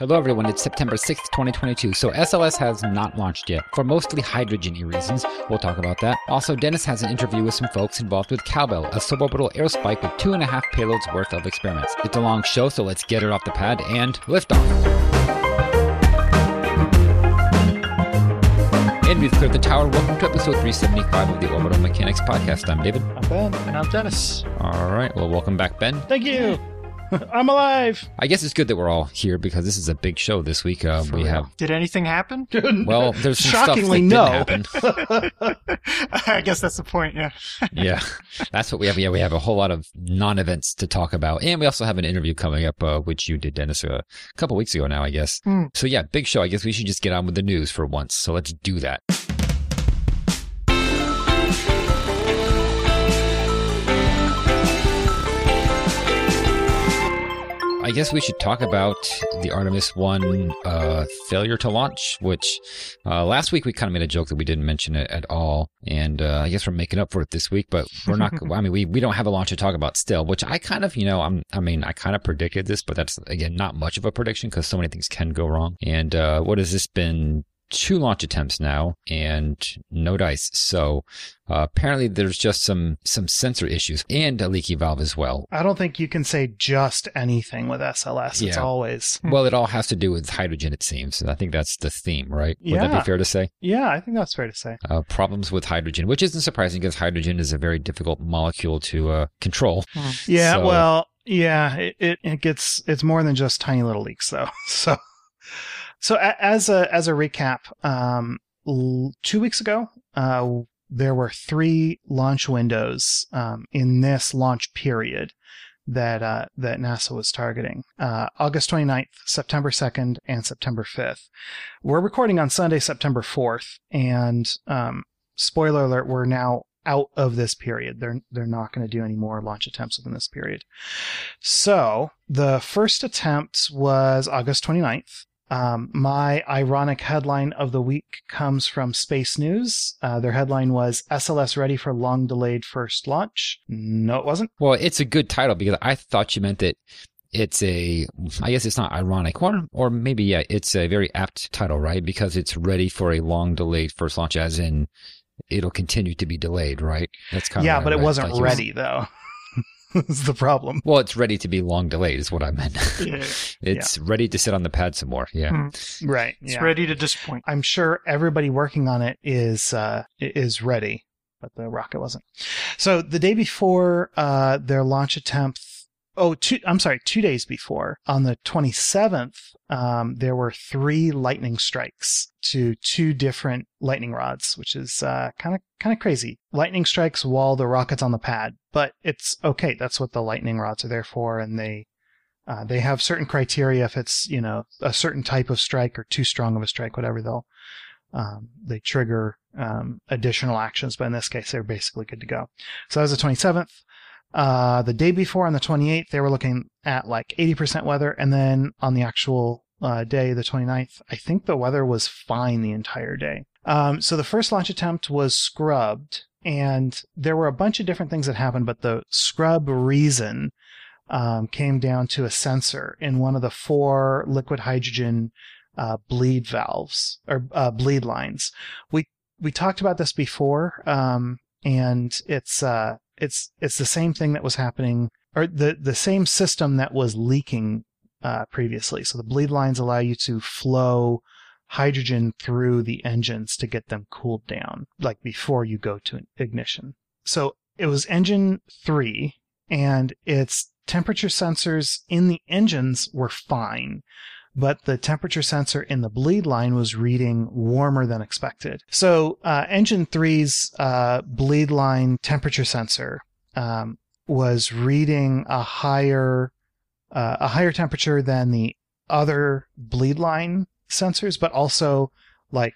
Hello everyone, it's September 6th, 2022, so SLS has not launched yet, for mostly hydrogen-y reasons. We'll talk about that. Also, Dennis has an interview with some folks involved with Cowbell, a suborbital airspike with 2.5 payloads worth of experiments. It's a long show, so let's get it off the pad and lift off. And we've cleared the tower. Welcome to episode 375 of the Orbital Mechanics Podcast. I'm David. I'm Ben. And I'm Dennis. All right, well, welcome back, Ben. Thank you. I'm alive. I guess it's good that we're all here because this is a big show this week. Did anything happen? Well, there's some shockingly stuff that didn't happen. I guess that's the point. Yeah. Yeah, that's what we have. Yeah, we have a whole lot of non-events to talk about, and we also have an interview coming up, which you did, Dennis, a couple weeks ago now, I guess. Mm. So yeah, big show. I guess we should just get on with the news for once. So let's do that. I guess we should talk about the Artemis 1 failure to launch, which last week we kind of made a joke that we didn't mention it at all. And I guess we're making up for it this week, but we're not, I mean, we don't have a launch to talk about still, which I kind of, you know, I kind of predicted this, but that's, again, not much of a prediction because so many things can go wrong. And what has this been? 2 launch attempts now and no dice. So apparently there's just some sensor issues and a leaky valve as well. I don't think you can say just anything with SLS. Yeah. It's always. Well, it all has to do with hydrogen, it seems. And I think that's the theme, right? Yeah. Would that be fair to say? Yeah, I think that's fair to say. Problems with hydrogen, which isn't surprising because hydrogen is a very difficult molecule to control. Yeah, so, well, yeah, it's more than just tiny little leaks though. So as a recap, 2 weeks ago, there were 3 launch windows in this launch period that NASA was targeting. August 29th, September 2nd, and September 5th. We're recording on Sunday, September 4th, and spoiler alert, we're now out of this period. They're not going to do any more launch attempts within this period. So the first attempt was August 29th. My ironic headline of the week comes from Space News. Their headline was SLS ready for long delayed first launch. No, it wasn't. Well, it's a good title because I thought you meant that I guess it's not ironic or maybe, yeah, it's a very apt title, right? Because it's ready for a long delayed first launch as in it'll continue to be delayed, right? That's kind of, yeah, but it wasn't ready though. Is the problem. Well, it's ready to be long delayed is what I meant. Yeah. It's ready to sit on the pad some more. Yeah. Mm-hmm. Right. It's ready to disappoint. I'm sure everybody working on it is ready, but the rocket wasn't. So the day before their launch attempt, 2 days before, on the 27th, there were 3 lightning strikes to 2 different lightning rods, which is kind of crazy. Lightning strikes while the rocket's on the pad, but it's okay. That's what the lightning rods are there for, and they have certain criteria. If it's, you know, a certain type of strike or too strong of a strike, whatever, they trigger additional actions. But in this case, they're basically good to go. So that was the 27th. The day before, on the 28th, they were looking at like 80% weather. And then on the actual day, the 29th, I think the weather was fine the entire day. So the first launch attempt was scrubbed. And there were a bunch of different things that happened. But the scrub reason came down to a sensor in one of the 4 liquid hydrogen bleed valves or bleed lines. We talked about this before, and it's the same thing that was happening, or the same system that was leaking previously. So the bleed lines allow you to flow hydrogen through the engines to get them cooled down, like before you go to ignition. So it was engine 3, and its temperature sensors in the engines were fine, but the temperature sensor in the bleed line was reading warmer than expected. So engine 3's bleed line temperature sensor was reading a higher temperature than the other bleed line sensors, but also like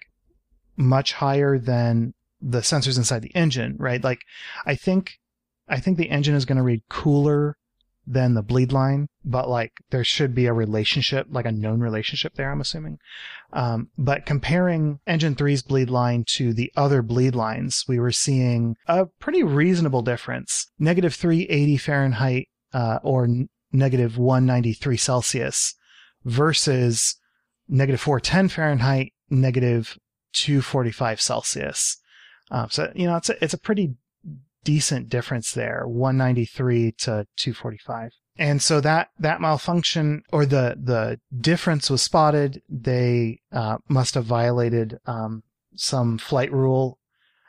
much higher than the sensors inside the engine, right? Like I think the engine is going to read cooler than the bleed line, but like there should be a relationship, like a known relationship there, I'm assuming. But comparing engine 3's bleed line to the other bleed lines, we were seeing a pretty reasonable difference. Negative -380 Fahrenheit or negative -193 Celsius versus negative 410 Fahrenheit, negative 245 Celsius. So, you know, it's a pretty decent difference there, 193 to 245. And so that malfunction, or the difference was spotted. They must have violated some flight rule.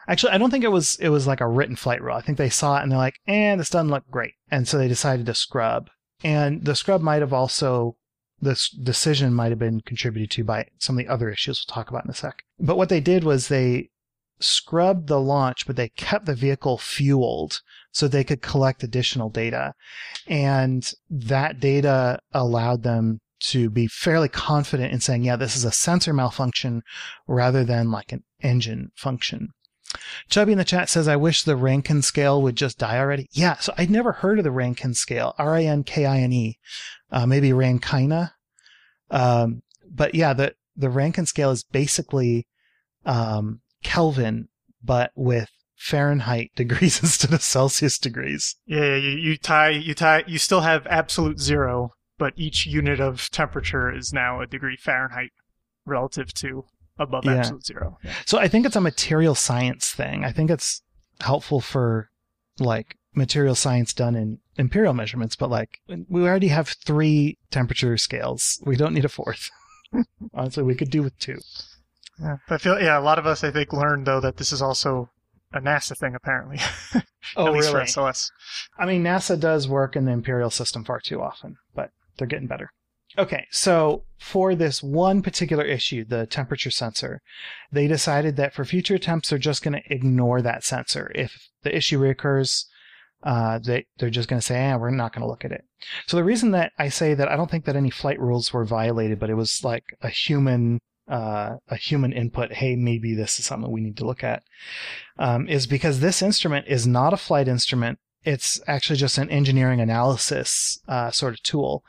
Actually, I don't think it was like a written flight rule. I think they saw it and they're like, this doesn't look great. And so they decided to scrub. And the scrub might have also, this decision might have been contributed to by some of the other issues we'll talk about in a sec. But what they did was they scrubbed the launch, but they kept the vehicle fueled so they could collect additional data. And that data allowed them to be fairly confident in saying, yeah, this is a sensor malfunction rather than like an engine function. Chubby in the chat says, I wish the Rankine scale would just die already. Yeah, so I'd never heard of the Rankine scale, R-A-N-K-I-N-E, maybe Rankine. But yeah, the Rankine scale is basically Kelvin, but with Fahrenheit degrees instead of Celsius degrees. Yeah, you still have absolute zero, but each unit of temperature is now a degree Fahrenheit relative to above absolute zero. Yeah. So I think it's a material science thing. I think it's helpful for like material science done in imperial measurements, but like we already have 3 temperature scales. We don't need a 4th. Honestly, we could do with 2. Yeah. I feel a lot of us I think learned though that this is also a NASA thing apparently. At least really? For SLS. I mean, NASA does work in the imperial system far too often, but they're getting better. Okay, so for this one particular issue, the temperature sensor, they decided that for future attempts, they're just going to ignore that sensor. If the issue reoccurs, they're just going to say, we're not going to look at it. So the reason that I say that I don't think that any flight rules were violated, but it was like a human input, hey, maybe this is something we need to look at, is because this instrument is not a flight instrument. It's actually just an engineering analysis sort of tool.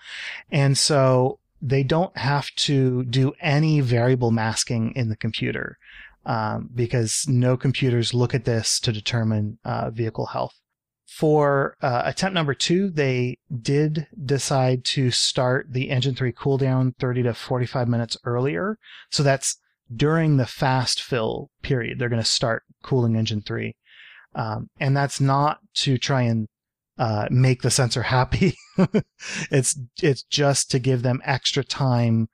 And so they don't have to do any variable masking in the computer because no computers look at this to determine vehicle health. For attempt number 2, they did decide to start the engine 3 cooldown 30 to 45 minutes earlier. So that's during the fast fill period. They're going to start cooling engine 3. And that's not to try and make the sensor happy. It's just to give them extra time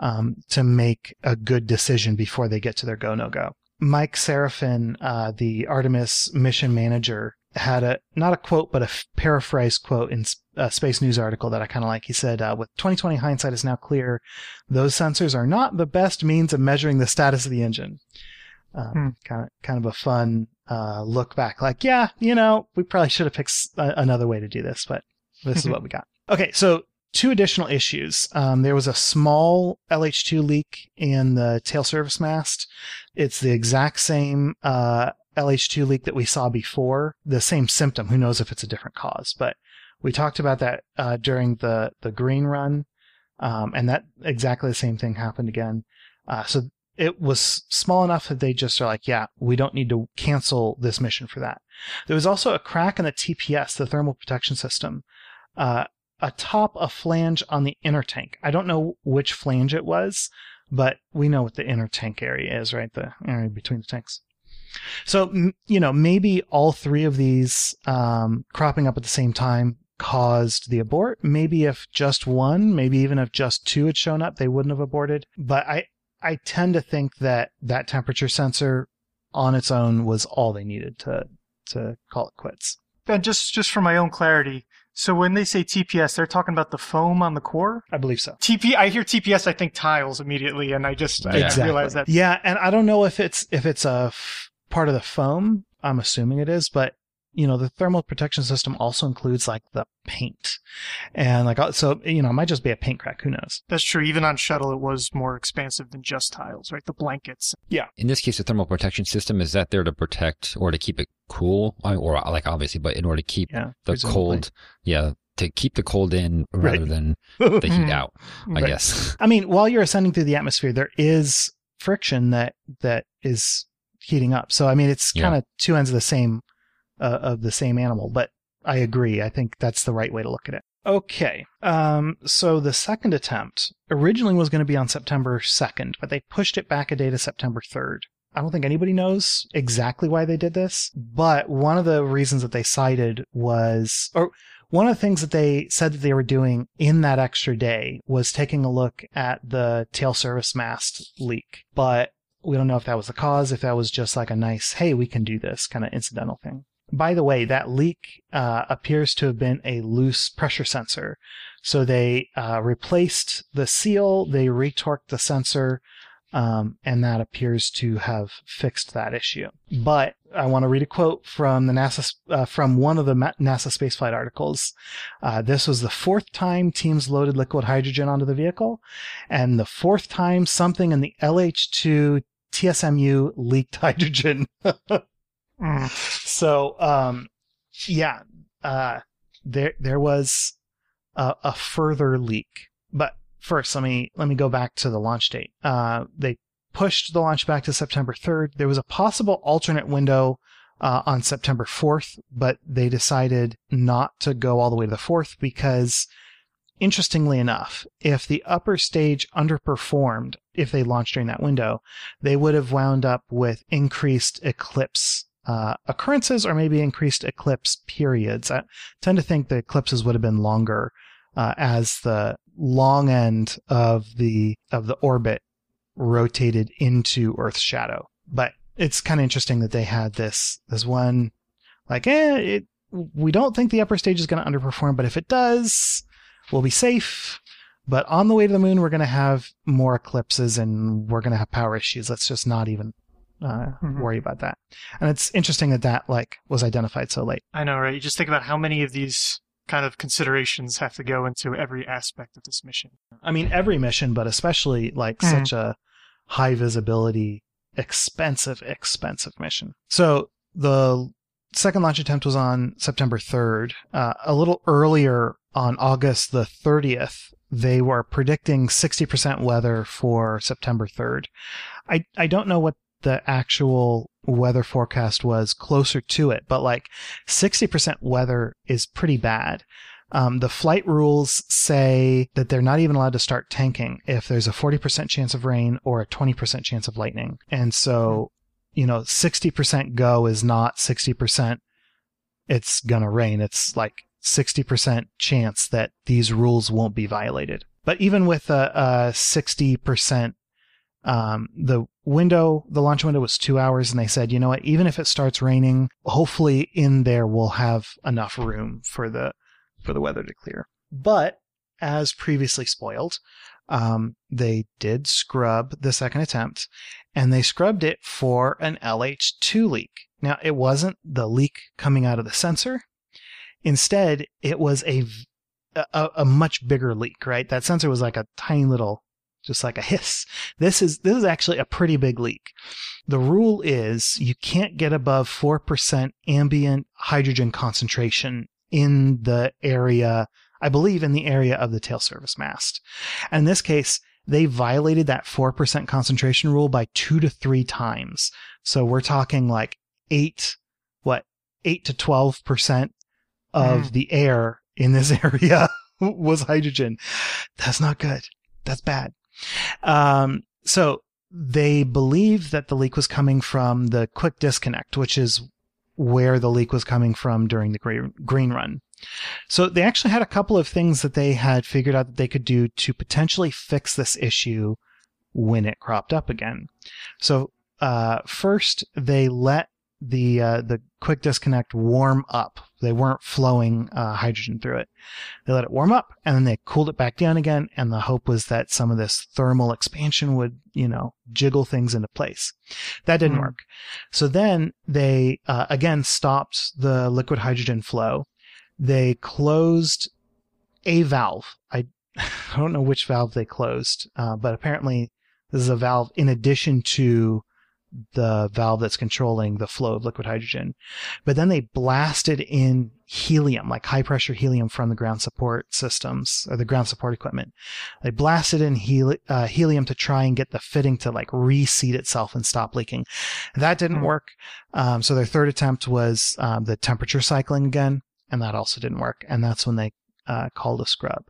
to make a good decision before they get to their go, no go. Mike Serafin, the Artemis mission manager, had not a quote, but a paraphrased quote in a Space News article that I kind of like. He said, with 2020 hindsight is now clear, those sensors are not the best means of measuring the status of the engine. Kind of a fun look back, like, yeah, you know, we probably should have picked another way to do this, but this is what we got. Okay, so 2 additional issues. There was a small LH2 leak in the tail service mast. It's the exact same LH2 leak that we saw before, the same symptom. Who knows if it's a different cause, but we talked about that during the green run, and that exactly the same thing happened again. So it was small enough that they just are like, yeah, we don't need to cancel this mission for that. There was also a crack in the TPS, the thermal protection system, atop a flange on the inner tank. I don't know which flange it was, but we know what the inner tank area is, right? The area between the tanks. So, you know, maybe all 3 of these cropping up at the same time caused the abort. Maybe if just 1, maybe even if just 2 had shown up, they wouldn't have aborted. But I tend to think that temperature sensor on its own was all they needed to call it quits. And just for my own clarity, so when they say TPS, they're talking about the foam on the core? I believe so. I hear TPS, I think tiles immediately, and I just exactly. Realize that. Yeah, and I don't know if it's a part of the foam. I'm assuming it is, but you know, the thermal protection system also includes like the paint, and like, so, you know, it might just be a paint crack. Who knows? That's true. Even on shuttle, it was more expansive than just tiles, right? The blankets. Yeah. In this case, the thermal protection system is that there to protect or to keep it cool, or like obviously, but in order to keep the cold, to keep the cold in rather than the heat out. I guess. I mean, while you're ascending through the atmosphere, there is friction that is heating up. So I mean, it's kind of two ends of the same animal, but I agree. I think that's the right way to look at it. Okay, so the second attempt originally was going to be on September 2nd, but they pushed it back a day to September 3rd. I don't think anybody knows exactly why they did this, but one of the reasons that they cited was, or one of the things that they said that they were doing in that extra day was taking a look at the tail service mast leak. But we don't know if that was the cause, if that was just like a nice, hey, we can do this kind of incidental thing. By the way, that leak appears to have been a loose pressure sensor. So they replaced the seal, they retorqued the sensor, and that appears to have fixed that issue. But I want to read a quote from the NASA, from one of the NASA spaceflight articles. This was the fourth time teams loaded liquid hydrogen onto the vehicle, and the fourth time something in the LH2 TSMU leaked hydrogen. So, there was a further leak, but first, let me go back to the launch date. They pushed the launch back to September 3rd. There was a possible alternate window on September 4th, but they decided not to go all the way to the 4th because, interestingly enough, if the upper stage underperformed, if they launched during that window, they would have wound up with increased eclipse occurrences or maybe increased eclipse periods. I tend to think the eclipses would have been longer as the long end of the orbit rotated into Earth's shadow. But it's kind of interesting that they had this one, like, we don't think the upper stage is going to underperform, but if it does, we'll be safe. But on the way to the moon, we're going to have more eclipses and we're going to have power issues. Let's just not even worry about that. And it's interesting that like was identified so late. I know, right? You just think about how many of these kind of considerations have to go into every aspect of this mission. I mean, every mission, but especially like such a high visibility, expensive mission. So the second launch attempt was on September 3rd. A little earlier on August the 30th, they were predicting 60% weather for September 3rd. I don't know what the actual weather forecast was closer to it, but like 60% weather is pretty bad. The flight rules say that they're not even allowed to start tanking if there's a 40% chance of rain or a 20% chance of lightning. And so, 60% go is not 60% it's gonna rain. It's like 60% chance that these rules won't be violated. But even with a 60%, the launch window was 2 hours, and they said, you know what, even if it starts raining, hopefully in there we'll have enough room for the weather to clear. But as previously spoiled, they did scrub the second attempt, and they scrubbed it for an LH2 leak. Now, it wasn't the leak coming out of the sensor. Instead, it was a much bigger leak, right? That sensor was like a tiny little, just like a hiss. This is actually a pretty big leak. The rule is you can't get above 4% ambient hydrogen concentration in the area, I believe in the area of the tail service mast. And in this case, they violated that 4% concentration rule by 2 to 3 times. So we're talking like 8 to 12% of the air in this area was hydrogen. That's not good. That's bad. So they believe that the leak was coming from the quick disconnect, which is where the leak was coming from during the green run. So they actually had a couple of things that they had figured out that they could do to potentially fix this issue when it cropped up again. So first, they let the quick disconnect warm up. They weren't flowing hydrogen through it. They let it warm up, and then they cooled it back down again, and the hope was that some of this thermal expansion would, jiggle things into place. That didn't work. So then they, again, stopped the liquid hydrogen flow. They closed a valve. I don't know which valve they closed, but apparently this is a valve in addition to the valve that's controlling the flow of liquid hydrogen. But then they blasted in helium, like high pressure helium from the ground support systems or the ground support equipment. They blasted in helium to try and get the fitting to like reseat itself and stop leaking. That didn't work. So their third attempt was the temperature cycling again, and that also didn't work. And that's when they called a scrub.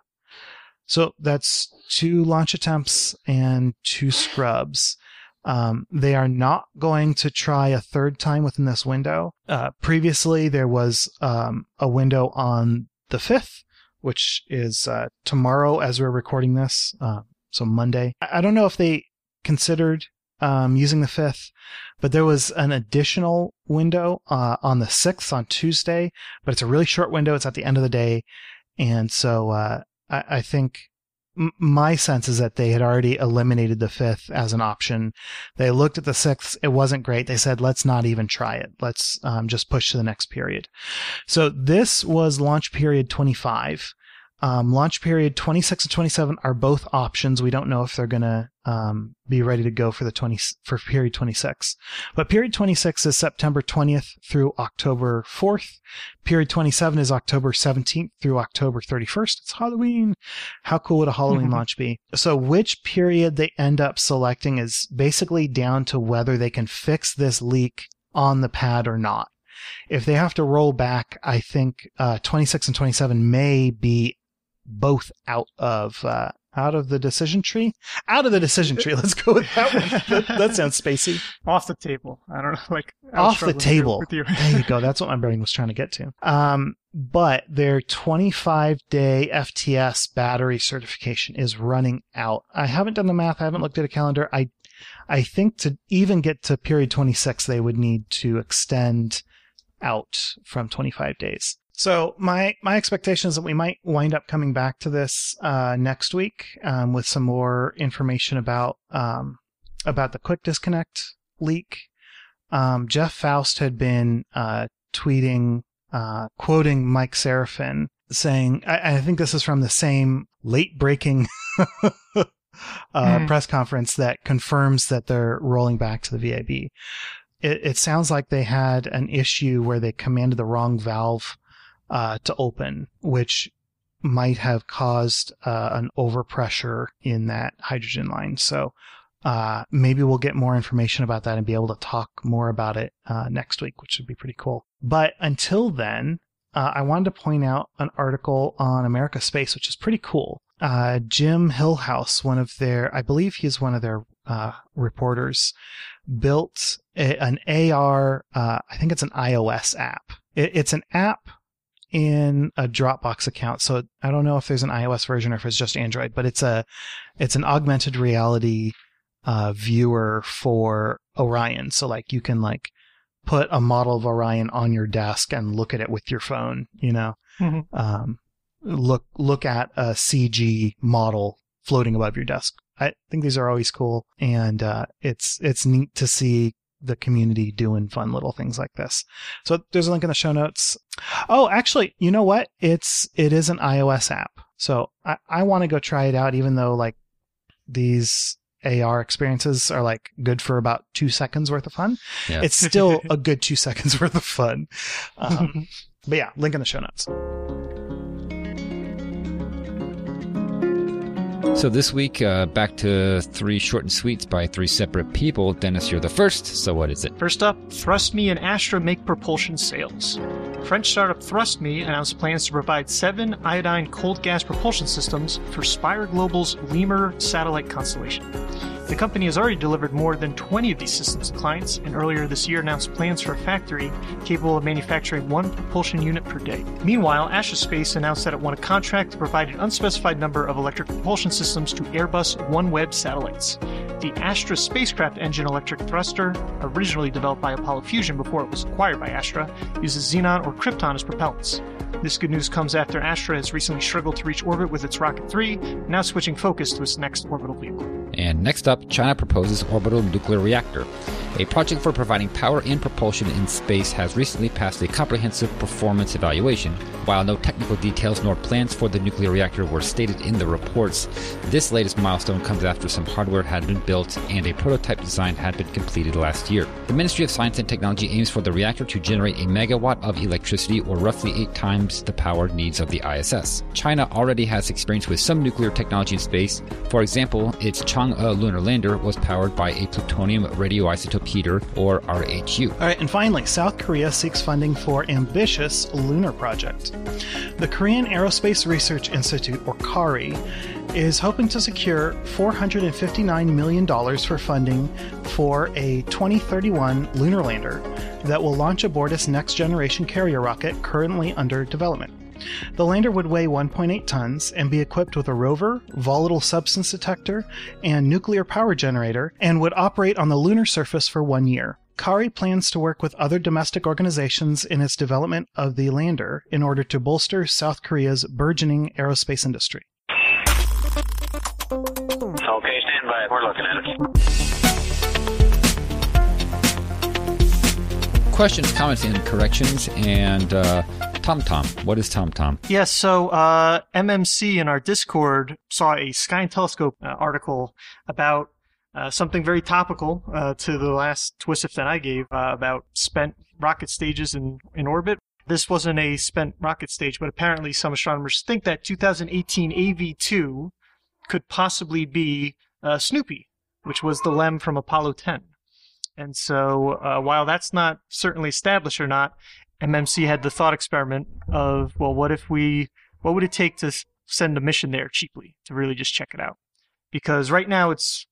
So that's 2 launch attempts and 2 scrubs. They are not going to try a 3rd time within this window. Previously, there was a window on the 5th, which is tomorrow as we're recording this, so Monday. I don't know if they considered using the 5th, but there was an additional window on the 6th, on Tuesday, but it's a really short window. It's at the end of the day, and so I think my sense is that they had already eliminated the 5th as an option. They looked at the 6th. It wasn't great. They said, let's not even try it. Let's just push to the next period. So this was launch period 25. Launch period 26 and 27 are both options. We don't know if they're going to be ready to go for for period 26. But period 26 is September 20th through October 4th. Period 27 is October 17th through October 31st. It's Halloween. How cool would a Halloween launch be? So which period they end up selecting is basically down to whether they can fix this leak on the pad or not. If they have to roll back, I think 26 and 27 may be both out of the decision tree. Out of the decision tree. Let's go with that one. That sounds spacey. Off the table. I don't know. Like off the table. With you. There you go. That's what my brain was trying to get to. But their 25-day FTS battery certification is running out. I haven't done the math. I haven't looked at a calendar. I think to even get to period 26, they would need to extend out from 25 days. So my expectation is that we might wind up coming back to this next week with some more information about the quick disconnect leak. Jeff Faust had been tweeting, quoting Mike Serafin, saying, I think this is from the same late-breaking press conference that confirms that they're rolling back to the VAB. It sounds like they had an issue where they commanded the wrong valve to open, which might have caused an overpressure in that hydrogen line. So maybe we'll get more information about that and be able to talk more about it next week, which would be pretty cool. But until then, I wanted to point out an article on America Space, which is pretty cool. Jim Hillhouse, one of their, I believe he's one of their reporters, built an AR, I think it's an iOS app. It's an app in a Dropbox account. So I don't know if there's an iOS version or if it's just Android, but it's an augmented reality viewer for Orion. So like you can like put a model of Orion on your desk and look at it with your phone, you know. Mm-hmm. Look at a CG model floating above your desk. I think these are always cool, and it's neat to see the community doing fun little things like this. So there's a link in the show notes. Oh, actually, you know what? It is an iOS app. So I want to go try it out, even though like these AR experiences are like good for about 2 seconds worth of fun. Yeah. It's still a good 2 seconds worth of fun. But yeah, link in the show notes. So this week, back to 3 short and sweets by 3 separate people. Dennis, you're the first, so what is it? First up, ThrustMe and Astra make propulsion sails. French startup ThrustMe announced plans to provide 7 iodine cold gas propulsion systems for Spire Global's Lemur satellite constellation. The company has already delivered more than 20 of these systems to clients, and earlier this year announced plans for a factory capable of manufacturing 1 propulsion unit per day. Meanwhile, Astra Space announced that it won a contract to provide an unspecified number of electric propulsion systems to Airbus OneWeb satellites. The Astra spacecraft engine electric thruster, originally developed by Apollo Fusion before it was acquired by Astra, uses xenon or krypton as propellants. This good news comes after Astra has recently struggled to reach orbit with its Rocket 3, now switching focus to its next orbital vehicle. And next up, China proposes orbital nuclear reactor. A project for providing power and propulsion in space has recently passed a comprehensive performance evaluation. While no technical details nor plans for the nuclear reactor were stated in the reports, this latest milestone comes after some hardware had been built and a prototype design had been completed last year. The Ministry of Science and Technology aims for the reactor to generate 1 megawatt of electricity, or roughly 8 times the power needs of the ISS. China already has experience with some nuclear technology in space. For example, its Chang'e lunar lander was powered by a plutonium radioisotope repeater, or RHU. All right, and finally, South Korea seeks funding for ambitious lunar project. The Korean Aerospace Research Institute, or KARI, is hoping to secure $459 million for funding for a 2031 lunar lander that will launch aboard its next-generation carrier rocket currently under development. The lander would weigh 1.8 tons and be equipped with a rover, volatile substance detector, and nuclear power generator, and would operate on the lunar surface for 1 year. KARI plans to work with other domestic organizations in its development of the lander in order to bolster South Korea's burgeoning aerospace industry. Okay, stand by. We're looking at it. Questions, comments, and corrections, and TomTom. What is TomTom? Yes, so MMC in our Discord saw a Sky and Telescope article about something very topical to the last twist that I gave about spent rocket stages in orbit. This wasn't a spent rocket stage, but apparently some astronomers think that 2018 AV2 could possibly be Snoopy, which was the LEM from Apollo 10. And so while that's not certainly established or not, MMC had the thought experiment of, well, what would it take to send a mission there cheaply to really just check it out? Because right now it's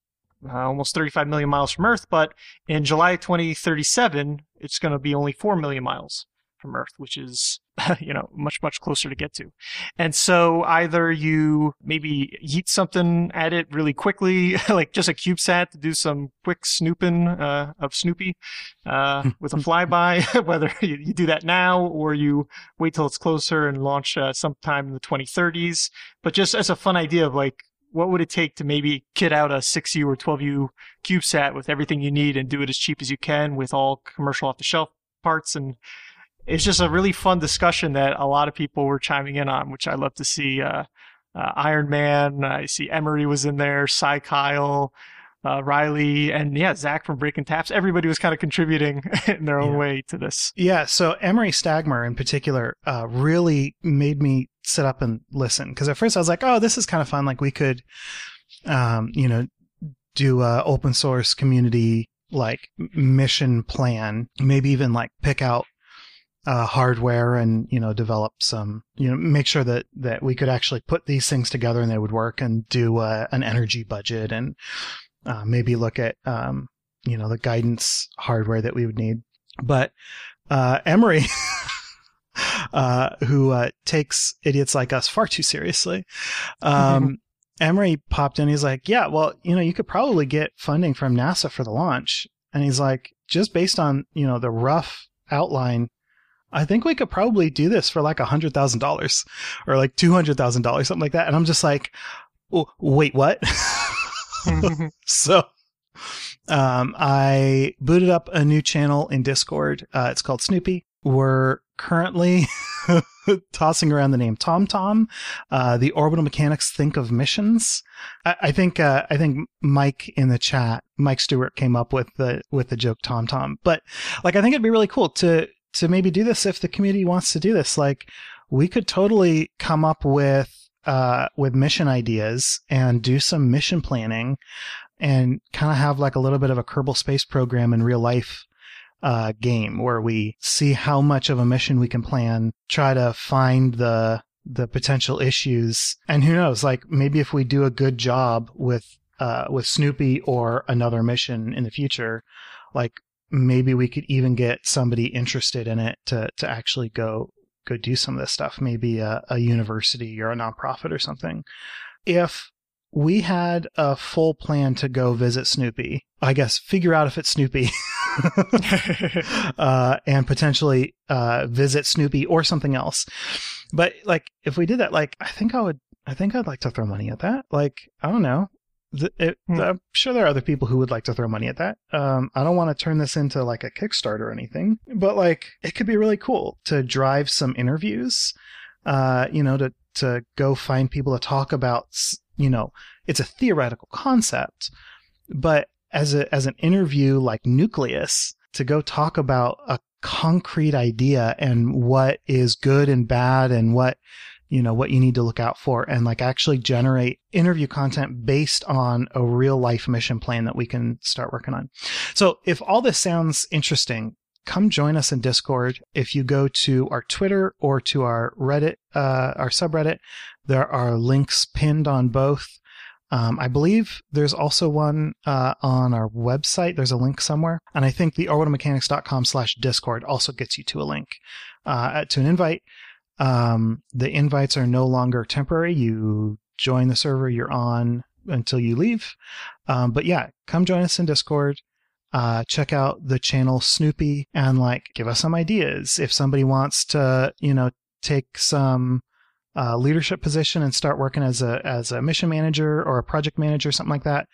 almost 35 million miles from Earth, but in July 2037, it's going to be only 4 million miles from Earth, which is, much, much closer to get to. And so either you maybe yeet something at it really quickly, like just a CubeSat to do some quick snooping of Snoopy with a flyby, whether you do that now or you wait till it's closer and launch sometime in the 2030s. But just as a fun idea of like, what would it take to maybe kit out a 6U or 12U CubeSat with everything you need and do it as cheap as you can with all commercial off-the-shelf parts? And it's just a really fun discussion that a lot of people were chiming in on, which I love to see. Iron Man, I see Emery was in there, Cy Kyle, Riley, and Zach from Breaking Taps. Everybody was kind of contributing in their own way to this. Yeah, so Emery Stagmer in particular really made me sit up and listen, because at first I was like, oh, this is kind of fun. Like we could, do a open source community like mission plan, maybe even like pick out hardware and, develop some, make sure that we could actually put these things together and they would work, and do an energy budget, and maybe look at, the guidance hardware that we would need. But Emery, who takes idiots like us far too seriously, Emery popped in. He's like, yeah, well, you could probably get funding from NASA for the launch. And he's like, just based on, the rough outline, I think we could probably do this for like $100,000 or like $200,000, something like that. And I'm just like, oh, wait, what? So I booted up a new channel in Discord. It's called Snoopy. We're currently tossing around the name TomTom, the Orbital Mechanics Think of Missions. I think Mike in the chat, Mike Stewart, came up with the joke TomTom. But like, I think it'd be really cool to maybe do this if the community wants to do this. Like, we could totally come up with mission ideas and do some mission planning and kind of have like a little bit of a Kerbal Space Program in real life game, where we see how much of a mission we can plan, try to find the potential issues. And who knows, like maybe if we do a good job with Snoopy or another mission in the future, like maybe we could even get somebody interested in it to actually go do some of this stuff, maybe a university or a nonprofit or something. If we had a full plan to go visit Snoopy, I guess figure out if it's Snoopy and potentially visit Snoopy or something else. But like, if we did that, like I think I'd like to throw money at that. Like, I don't know. I'm sure there are other people who would like to throw money at that. I don't want to turn this into like a Kickstarter or anything, but like it could be really cool to drive some interviews, to go find people to talk about, it's a theoretical concept, but as an interview like nucleus, to go talk about a concrete idea and what is good and bad and what you know, what you need to look out for, and like actually generate interview content based on a real life mission plan that we can start working on. So if all this sounds interesting, come join us in Discord. If you go to our Twitter or to our Reddit, our subreddit, there are links pinned on both. I believe there's also one on our website. There's a link somewhere. And I think the orbitalmechanics.com/discord also gets you to a link, to an invite. The invites are no longer temporary. You join the server you're on until you leave. But yeah, come join us in Discord. Check out the channel Snoopy and like give us some ideas. If somebody wants to, you know, take some leadership position and start working as a mission manager or a project manager, something like that,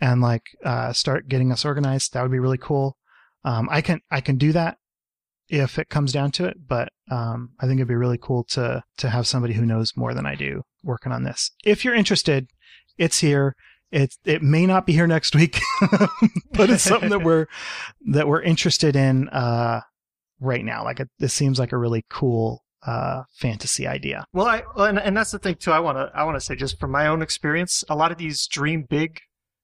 and like start getting us organized, that would be really cool. I can do that if it comes down to it, but I think it'd be really cool to have somebody who knows more than I do working on this. If you're interested, it's here. It may not be here next week, but it's something that we're interested in right now. Like this seems like a really cool fantasy idea. Well, and that's the thing too. I want to say, just from my own experience, a lot of these dream big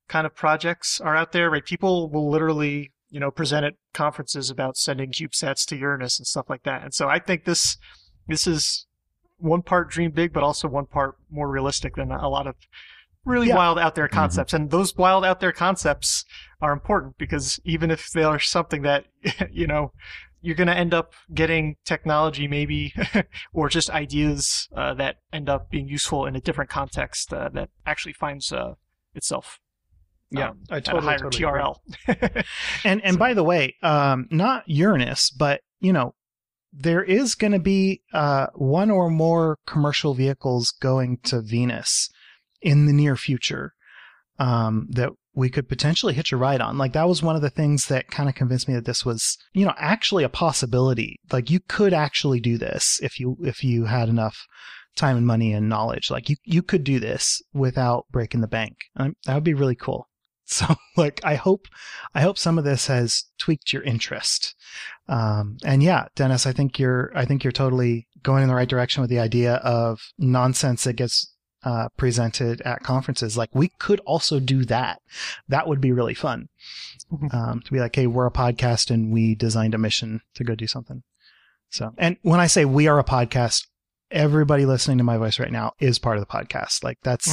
kind of projects are out there. Right, people will literally, you know, present at conferences about sending CubeSats to Uranus and stuff like that. And so I think this is one part dream big, but also one part more realistic than a lot of really wild out there concepts. Mm-hmm. And those wild out there concepts are important, because even if they are something that, you know, you're going to end up getting technology maybe, or just ideas that end up being useful in a different context that actually finds itself I totally at a higher TRL. and so. By the way, not Uranus, but, you know, there is going to be one or more commercial vehicles going to Venus in the near future, that we could potentially hitch a ride on. Like that was one of the things that kind of convinced me that this was, you know, actually a possibility. Like you could actually do this if you had enough time and money and knowledge. Like you could do this without breaking the bank. That would be really cool. So like, I hope some of this has tweaked your interest. And yeah, Dennis, I think you're totally going in the right direction with the idea of nonsense that gets presented at conferences. Like we could also do that. That would be really fun. To be like, hey, we're a podcast and we designed a mission to go do something. So, and when I say we are a podcast, everybody listening to my voice right now is part of the podcast. Like that's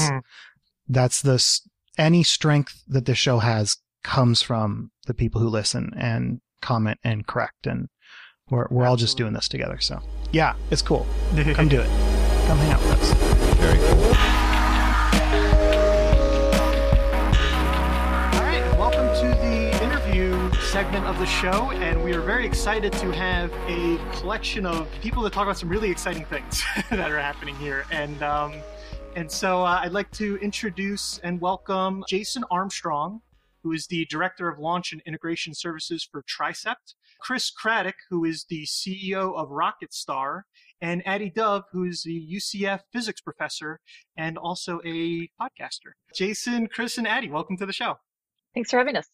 any strength that this show has comes from the people who listen and comment and correct. And we're all just doing this together. So yeah, it's cool. Come do it. Come hang out with us. Very cool. All right, welcome to the interview segment of the show, and we are very excited to have a collection of people that talk about some really exciting things that are happening here. And so I'd like to introduce and welcome Jason Armstrong, who is the Director of Launch and Integration Services for TriSept, Chris Craddock, who is the CEO of Rocket Star, and Addie Dove, who's the UCF physics professor and also a podcaster. Jason, Chris, and Addie, welcome to the show. Thanks for having us.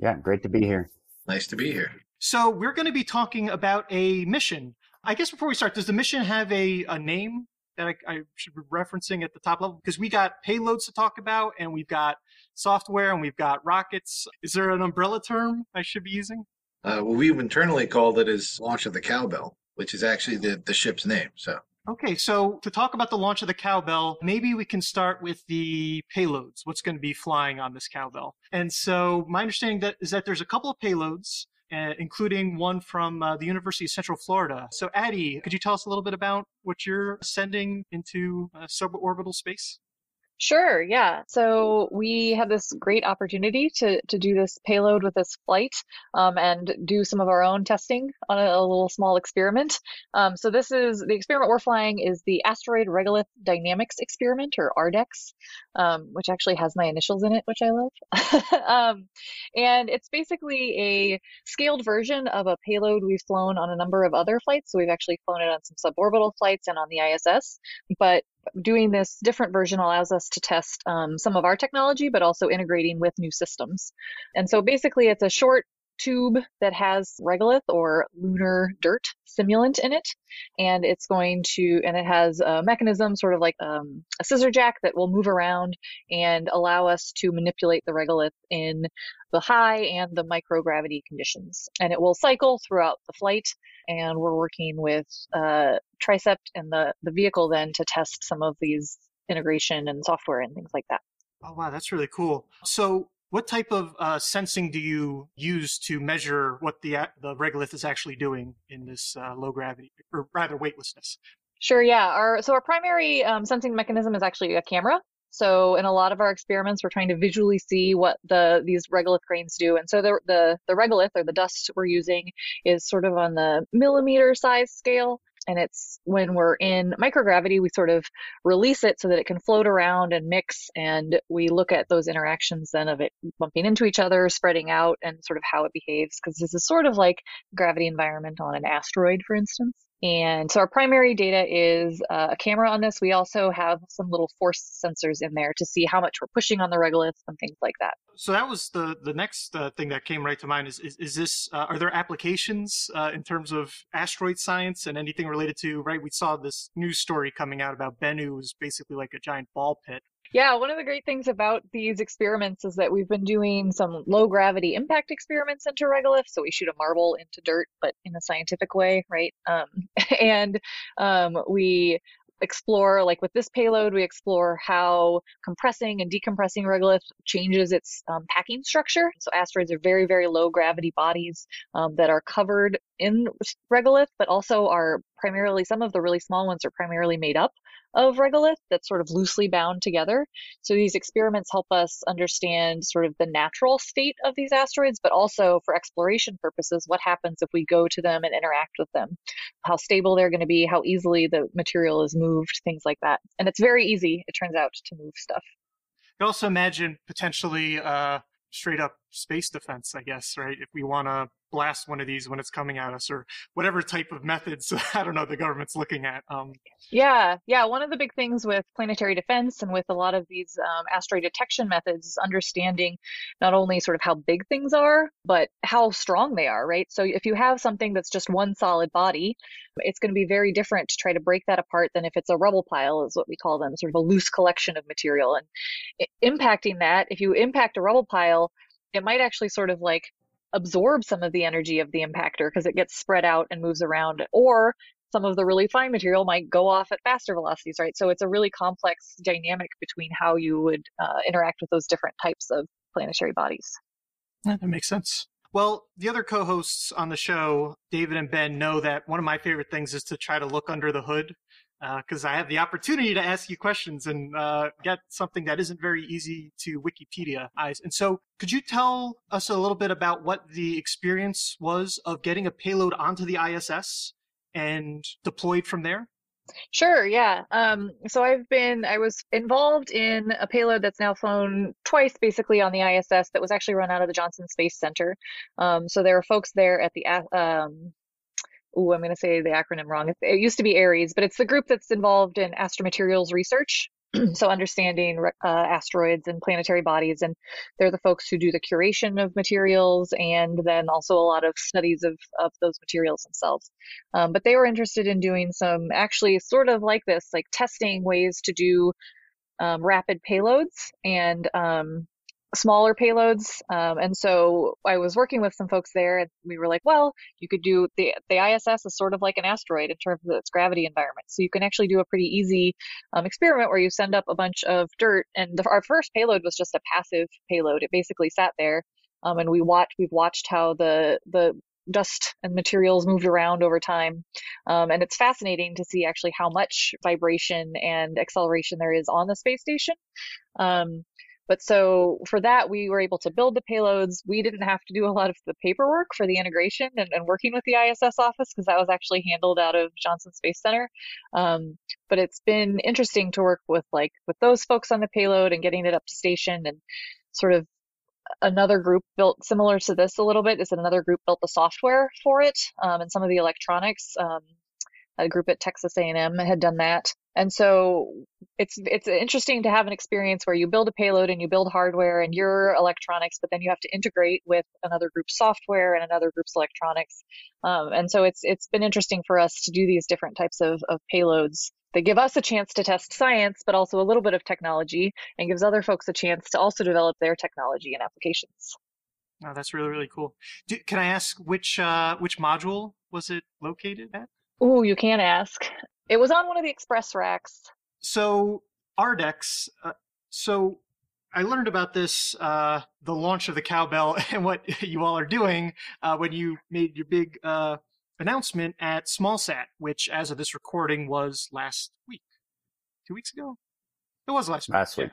Yeah, great to be here. Nice to be here. So we're going to be talking about a mission. I guess before we start, does the mission have a name that I should be referencing at the top level? Because we got payloads to talk about, and we've got software, and we've got rockets. Is there an umbrella term I should be using? Well, we've internally called it as launch of the Cowbell, which is actually the ship's name. So okay, so to talk about the launch of the Cowbell, maybe we can start with the payloads. What's going to be flying on this Cowbell? And so my understanding is that there's a couple of payloads, including one from the University of Central Florida. So Addie, could you tell us a little bit about what you're sending into suborbital space? Sure, yeah. So we had this great opportunity to do this payload with this flight and do some of our own testing on a little small experiment. So this is the experiment we're flying is the Asteroid Regolith Dynamics Experiment, or ARDEX, which actually has my initials in it, which I love. And it's basically a scaled version of a payload we've flown on a number of other flights. So we've actually flown it on some suborbital flights and on the ISS, but doing this different version allows us to test some of our technology, but also integrating with new systems. And so basically it's a short tube that has regolith or lunar dirt simulant in it, and it's going to, and it has a mechanism sort of like a scissor jack that will move around and allow us to manipulate the regolith in the high and the microgravity conditions, and it will cycle throughout the flight. And we're working with TriSept and the vehicle then to test some of these integration and software and things like that. Oh, wow, that's really cool. So what type of sensing do you use to measure what the regolith is actually doing in this low gravity, or rather weightlessness? Sure, yeah. So our primary sensing mechanism is actually a camera. So in a lot of our experiments, we're trying to visually see what these regolith grains do. And so the regolith, or the dust we're using, is sort of on the millimeter size scale. And it's when we're in microgravity, we sort of release it so that it can float around and mix. And we look at those interactions then of it bumping into each other, spreading out, and sort of how it behaves. Because this is sort of like gravity environment on an asteroid, for instance. And so our primary data is a camera on this. We also have some little force sensors in there to see how much we're pushing on the regolith and things like that. So that was the next thing that came right to mind is this, are there applications in terms of asteroid science and anything related to, right? We saw this news story coming out about Bennu was basically like a giant ball pit. Yeah, one of the great things about these experiments is that we've been doing some low gravity impact experiments into regolith. So we shoot a marble into dirt, but in a scientific way, right? We explore, like with this payload, we explore how compressing and decompressing regolith changes its packing structure. So asteroids are very, very low gravity bodies that are covered in regolith, but also are primarily, some of the really small ones are primarily made up of regolith that's sort of loosely bound together. So these experiments help us understand sort of the natural state of these asteroids, but also for exploration purposes, what happens if we go to them and interact with them, how stable they're going to be, how easily the material is moved, things like that. And it's very easy, it turns out, to move stuff. You also imagine potentially straight up space defense, I guess, right? If we want to blast one of these when it's coming at us, or whatever type of methods, I don't know, the government's looking at. Yeah. One of the big things with planetary defense and with a lot of these asteroid detection methods is understanding not only sort of how big things are, but how strong they are, right? So if you have something that's just one solid body, it's going to be very different to try to break that apart than if it's a rubble pile, is what we call them, sort of a loose collection of material. And impacting that, if you impact a rubble pile, it might actually sort of like absorb some of the energy of the impactor because it gets spread out and moves around, or some of the really fine material might go off at faster velocities, right? So it's a really complex dynamic between how you would interact with those different types of planetary bodies. Yeah, that makes sense. Well, the other co-hosts on the show, David and Ben, know that one of my favorite things is to try to look under the hood, because I have the opportunity to ask you questions and get something that isn't very easy to Wikipedia. And so could you tell us a little bit about what the experience was of getting a payload onto the ISS and deployed from there? Sure, yeah. So I was involved in a payload that's now flown twice basically on the ISS that was actually run out of the Johnson Space Center. So there were folks there at the I'm going to say the acronym wrong. It used to be ARES, but it's the group that's involved in astromaterials research. So understanding asteroids and planetary bodies. And they're the folks who do the curation of materials and then also a lot of studies of those materials themselves. But they were interested in doing some actually sort of like this, like testing ways to do rapid payloads and smaller payloads. And so I was working with some folks there and we were like, well, you could do the ISS is sort of like an asteroid in terms of its gravity environment. So you can actually do a pretty easy experiment where you send up a bunch of dirt. And our first payload was just a passive payload. It basically sat there and we've watched how the dust and materials moved around over time. And it's fascinating to see actually how much vibration and acceleration there is on the space station. But so for that, we were able to build the payloads. We didn't have to do a lot of the paperwork for the integration and working with the ISS office because that was actually handled out of Johnson Space Center. But it's been interesting to work with those folks on the payload and getting it up to station. And sort of another group built similar to this a little bit is another group built the software for it and some of the electronics. A group at Texas A&M had done that. And so it's interesting to have an experience where you build a payload and you build hardware and your electronics, but then you have to integrate with another group's software and another group's electronics. And so it's been interesting for us to do these different types of payloads that give us a chance to test science, but also a little bit of technology, and gives other folks a chance to also develop their technology and applications. Oh, that's really, really cool. Can I ask which module was it located at? Oh, you can ask. It was on one of the express racks. So ARDEX, so I learned about this, the launch of the Cowbell and what you all are doing when you made your big announcement at SmallSat, which as of this recording was last week. 2 weeks ago? It was last week.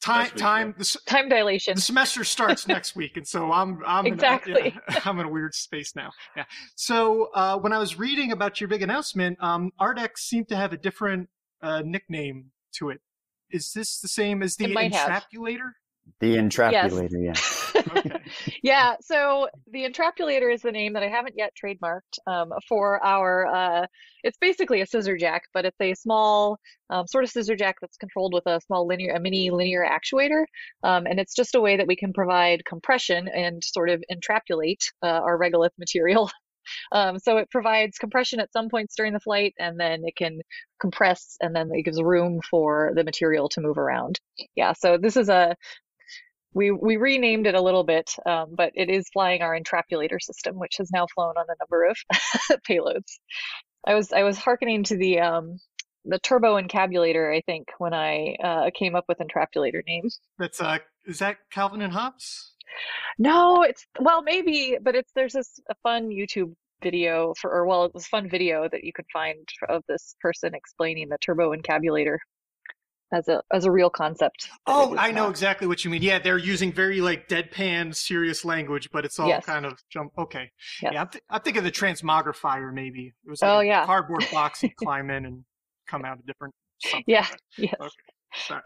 Time dilation. The semester starts next week, and so I'm exactly. I'm in a weird space now. Yeah. So when I was reading about your big announcement, ARDEX seemed to have a different nickname to it. Is this the same as the Entrapulator? The Entrapulator, yes. Yeah. Okay. Yeah. So the Entrapulator is the name that I haven't yet trademarked for our. It's basically a scissor jack, but it's a small sort of scissor jack that's controlled with a mini linear actuator, and it's just a way that we can provide compression and sort of entrapulate our regolith material. So it provides compression at some points during the flight, and then it can compress, and then it gives room for the material to move around. Yeah. So this is We renamed it a little bit, but it is flying our Entrapulator system, which has now flown on a number of payloads. I was hearkening to the turbo encabulator, I think, when I came up with Entrapulator names. That's is that Calvin and Hobbes? No, maybe, but there's a fun YouTube video it was a fun video that you could find of this person explaining the turbo encabulator as a real concept. Oh, I know exactly what you mean. Yeah, they're using very deadpan, serious language, but it's all kind of jump. Okay. Yes. Yeah, I'm thinking of the transmogrifier maybe. It was a cardboard box you climb in and come out a different something. Yeah. Yes. Okay. Sorry.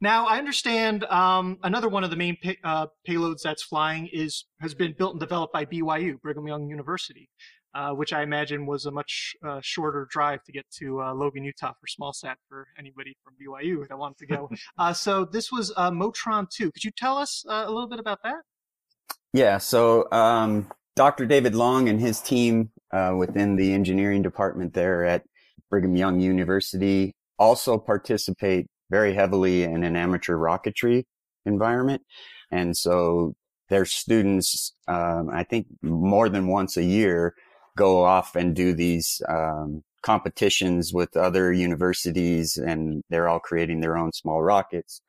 Now, I understand another one of the main payloads that's flying has been built and developed by BYU, Brigham Young University, which I imagine was a much shorter drive to get to Logan, Utah for SmallSat for anybody from BYU that wanted to go. So this was Motron 2. Could you tell us a little bit about that? Yeah, so Dr. David Long and his team within the engineering department there at Brigham Young University also participate very heavily in an amateur rocketry environment. And so their students, I think more than once a year, go off and do these competitions with other universities, and they're all creating their own small rockets.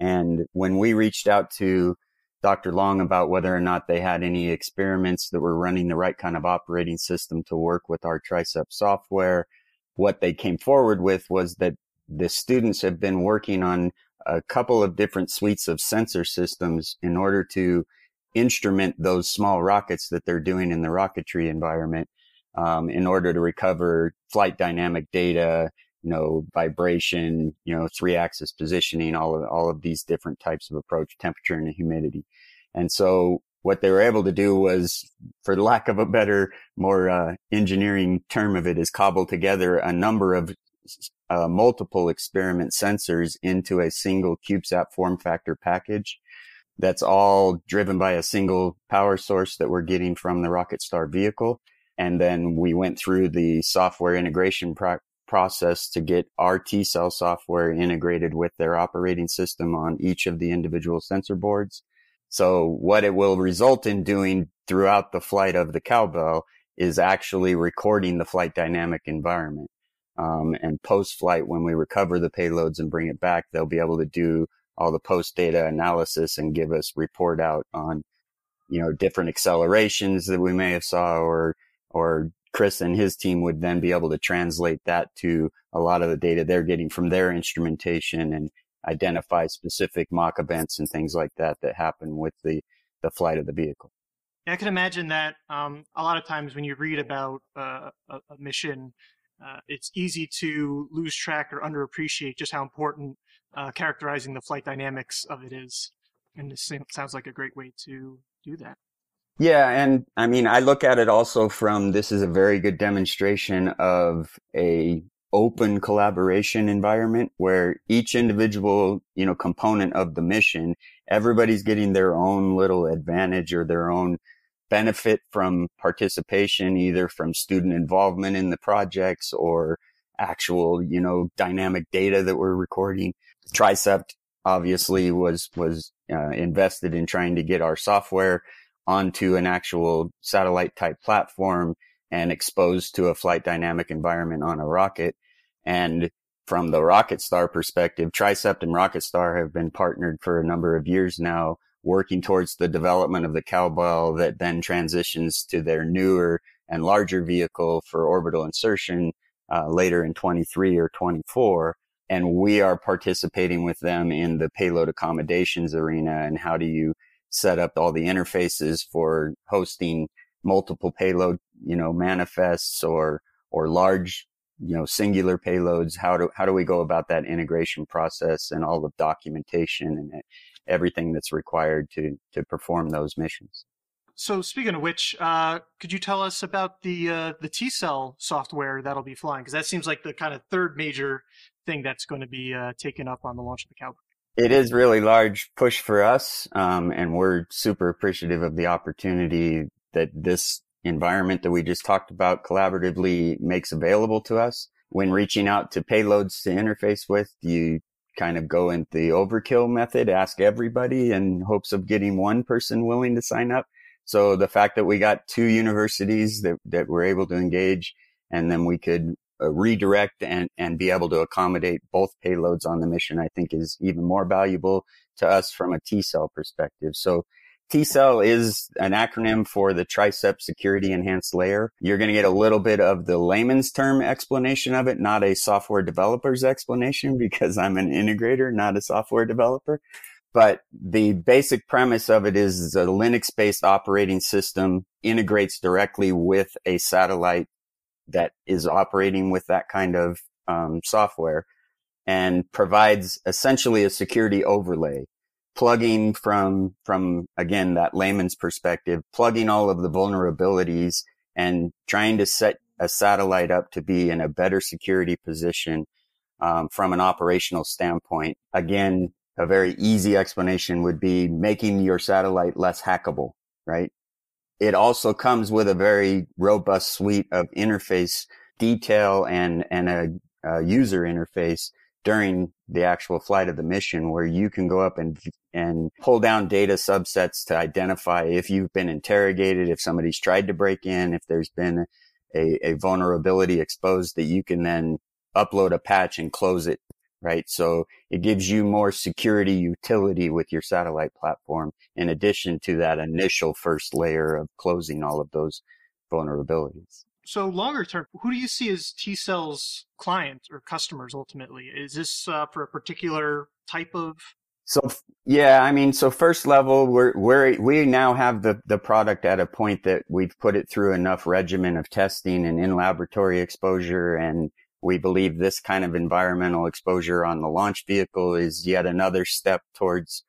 And when we reached out to Dr. Long about whether or not they had any experiments that were running the right kind of operating system to work with our TriSept software, what they came forward with was that the students have been working on a couple of different suites of sensor systems in order to instrument those small rockets that they're doing in the rocketry environment, in order to recover flight dynamic data, vibration, 3-axis positioning, all of these different types of approach, temperature and humidity. And so what they were able to do was, for lack of a better, more engineering term of it, is cobble together a number of multiple experiment sensors into a single CubeSat form factor package. That's all driven by a single power source that we're getting from the Rocket Star vehicle. And then we went through the software integration process to get our T-Cell software integrated with their operating system on each of the individual sensor boards. So what it will result in doing throughout the flight of the Cowbell is actually recording the flight dynamic environment. And post-flight, when we recover the payloads and bring it back, they'll be able to do all the post data analysis and give us report out on, different accelerations that we may have saw, or Chris and his team would then be able to translate that to a lot of the data they're getting from their instrumentation and identify specific Mach events and things like that happen with the flight of the vehicle. Yeah, I can imagine that a lot of times when you read about a mission, it's easy to lose track or underappreciate just how important characterizing the flight dynamics of it is. And this sounds like a great way to do that. Yeah. And I look at it also from, this is a very good demonstration of a open collaboration environment where each individual, you know, component of the mission, everybody's getting their own little advantage or their own benefit from participation, either from student involvement in the projects or actual, you know, dynamic data that we're recording. TriSept obviously was invested in trying to get our software onto an actual satellite type platform and exposed to a flight dynamic environment on a rocket. And from the Rocket Star perspective, TriSept and Rocket Star have been partnered for a number of years now, working towards the development of the Cowbell that then transitions to their newer and larger vehicle for orbital insertion later in 23 or 24. And we are participating with them in the payload accommodations arena. And how do you set up all the interfaces for hosting multiple payload, you know, manifests or large, you know, singular payloads? How do we go about that integration process and all the documentation and everything that's required to perform those missions? So speaking of which, could you tell us about the T-Cell software that'll be flying? Because that seems like the kind of third major thing that's going to be taken up on the launch of the Cowbell. It is really large push for us, and we're super appreciative of the opportunity that this environment that we just talked about collaboratively makes available to us. When reaching out to payloads to interface with, you kind of go in the overkill method, ask everybody in hopes of getting one person willing to sign up. So the fact that we got two universities that were able to engage, and then we could redirect and be able to accommodate both payloads on the mission, I think is even more valuable to us from a T-Cell perspective. So T-Cell is an acronym for the TriSept Security Enhanced Layer. You're going to get a little bit of the layman's term explanation of it, not a software developer's explanation, because I'm an integrator, not a software developer. But the basic premise of it is a Linux-based operating system integrates directly with a satellite that is operating with that kind of software and provides essentially a security overlay. Plugging from again, that layman's perspective, plugging all of the vulnerabilities and trying to set a satellite up to be in a better security position from an operational standpoint. Again, a very easy explanation would be making your satellite less hackable, right? It also comes with a very robust suite of interface detail and a user interface during the actual flight of the mission, where you can go up and pull down data subsets to identify if you've been interrogated, if somebody's tried to break in, if there's been a vulnerability exposed, that you can then upload a patch and close it, right? So it gives you more security utility with your satellite platform, in addition to that initial first layer of closing all of those vulnerabilities. So longer term, who do you see as T-Cell's clients or customers ultimately? Is this for a particular type of? So, yeah, I mean, so first level, we now have the product at a point that we've put it through enough regimen of testing and in laboratory exposure. And we believe this kind of environmental exposure on the launch vehicle is yet another step towards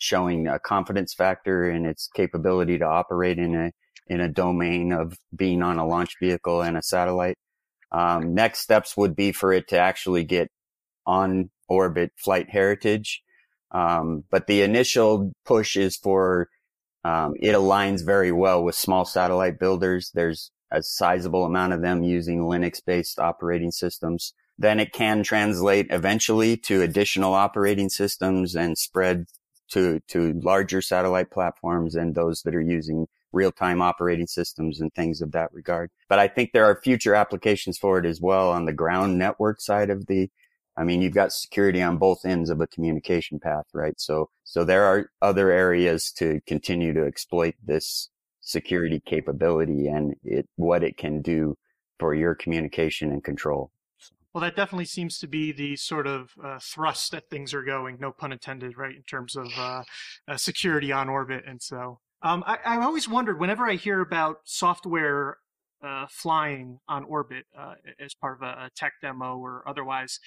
showing a confidence factor in its capability to operate in a domain of being on a launch vehicle and a satellite. Next steps would be for it to actually get on orbit flight heritage. But the initial push is for, it aligns very well with small satellite builders. There's a sizable amount of them using Linux-based operating systems. Then it can translate eventually to additional operating systems and spread to larger satellite platforms and those that are using real-time operating systems and things of that regard. But I think there are future applications for it as well on the ground network side of you've got security on both ends of a communication path, right? So there are other areas to continue to exploit this security capability and what it can do for your communication and control. Well, that definitely seems to be the sort of thrust that things are going, no pun intended, right? In terms of security on orbit. And so I always wondered, whenever I hear about software flying on orbit as part of a tech demo or otherwise,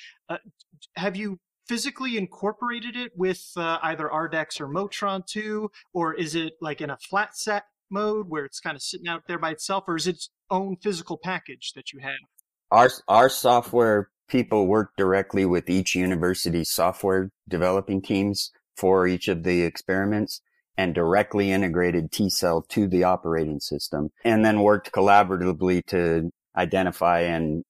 have you physically incorporated it with either ARDEX or Motron 2, or is it like in a flat set mode where it's kind of sitting out there by itself, or is it its own physical package that you have? Our software people work directly with each university's software developing teams for each of the experiments and directly integrated T-Cell to the operating system, and then worked collaboratively to identify and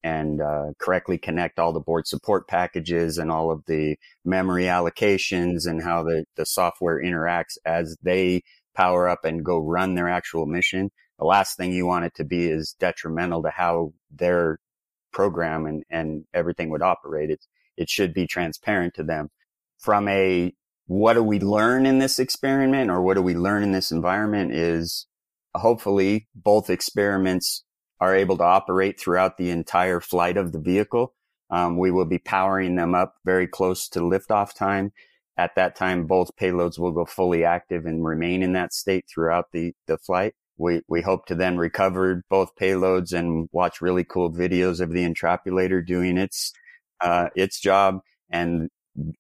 correctly connect all the board support packages and all of the memory allocations and how the software interacts as they power up and go run their actual mission. The last thing you want it to be is detrimental to how their program and everything would operate. It should be transparent to them. From a what do we learn in this experiment or what do we learn in this environment is hopefully both experiments are able to operate throughout the entire flight of the vehicle. We will be powering them up very close to liftoff time. At that time, both payloads will go fully active and remain in that state throughout the flight. We hope to then recover both payloads and watch really cool videos of the Entrapulator doing its job and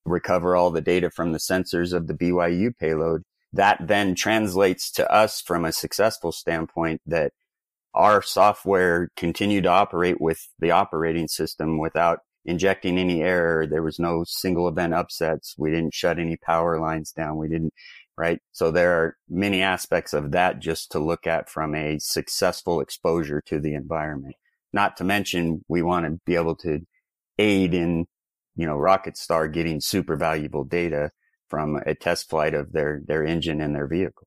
recover all the data from the sensors of the BYU payload. That then translates to us from a successful standpoint that our software continued to operate with the operating system without injecting any error. There was no single event upsets. We didn't shut any power lines down. We didn't, right? So there are many aspects of that just to look at from a successful exposure to the environment. Not to mention, we want to be able to aid in, Rocket Star getting super valuable data from a test flight of their engine and their vehicle.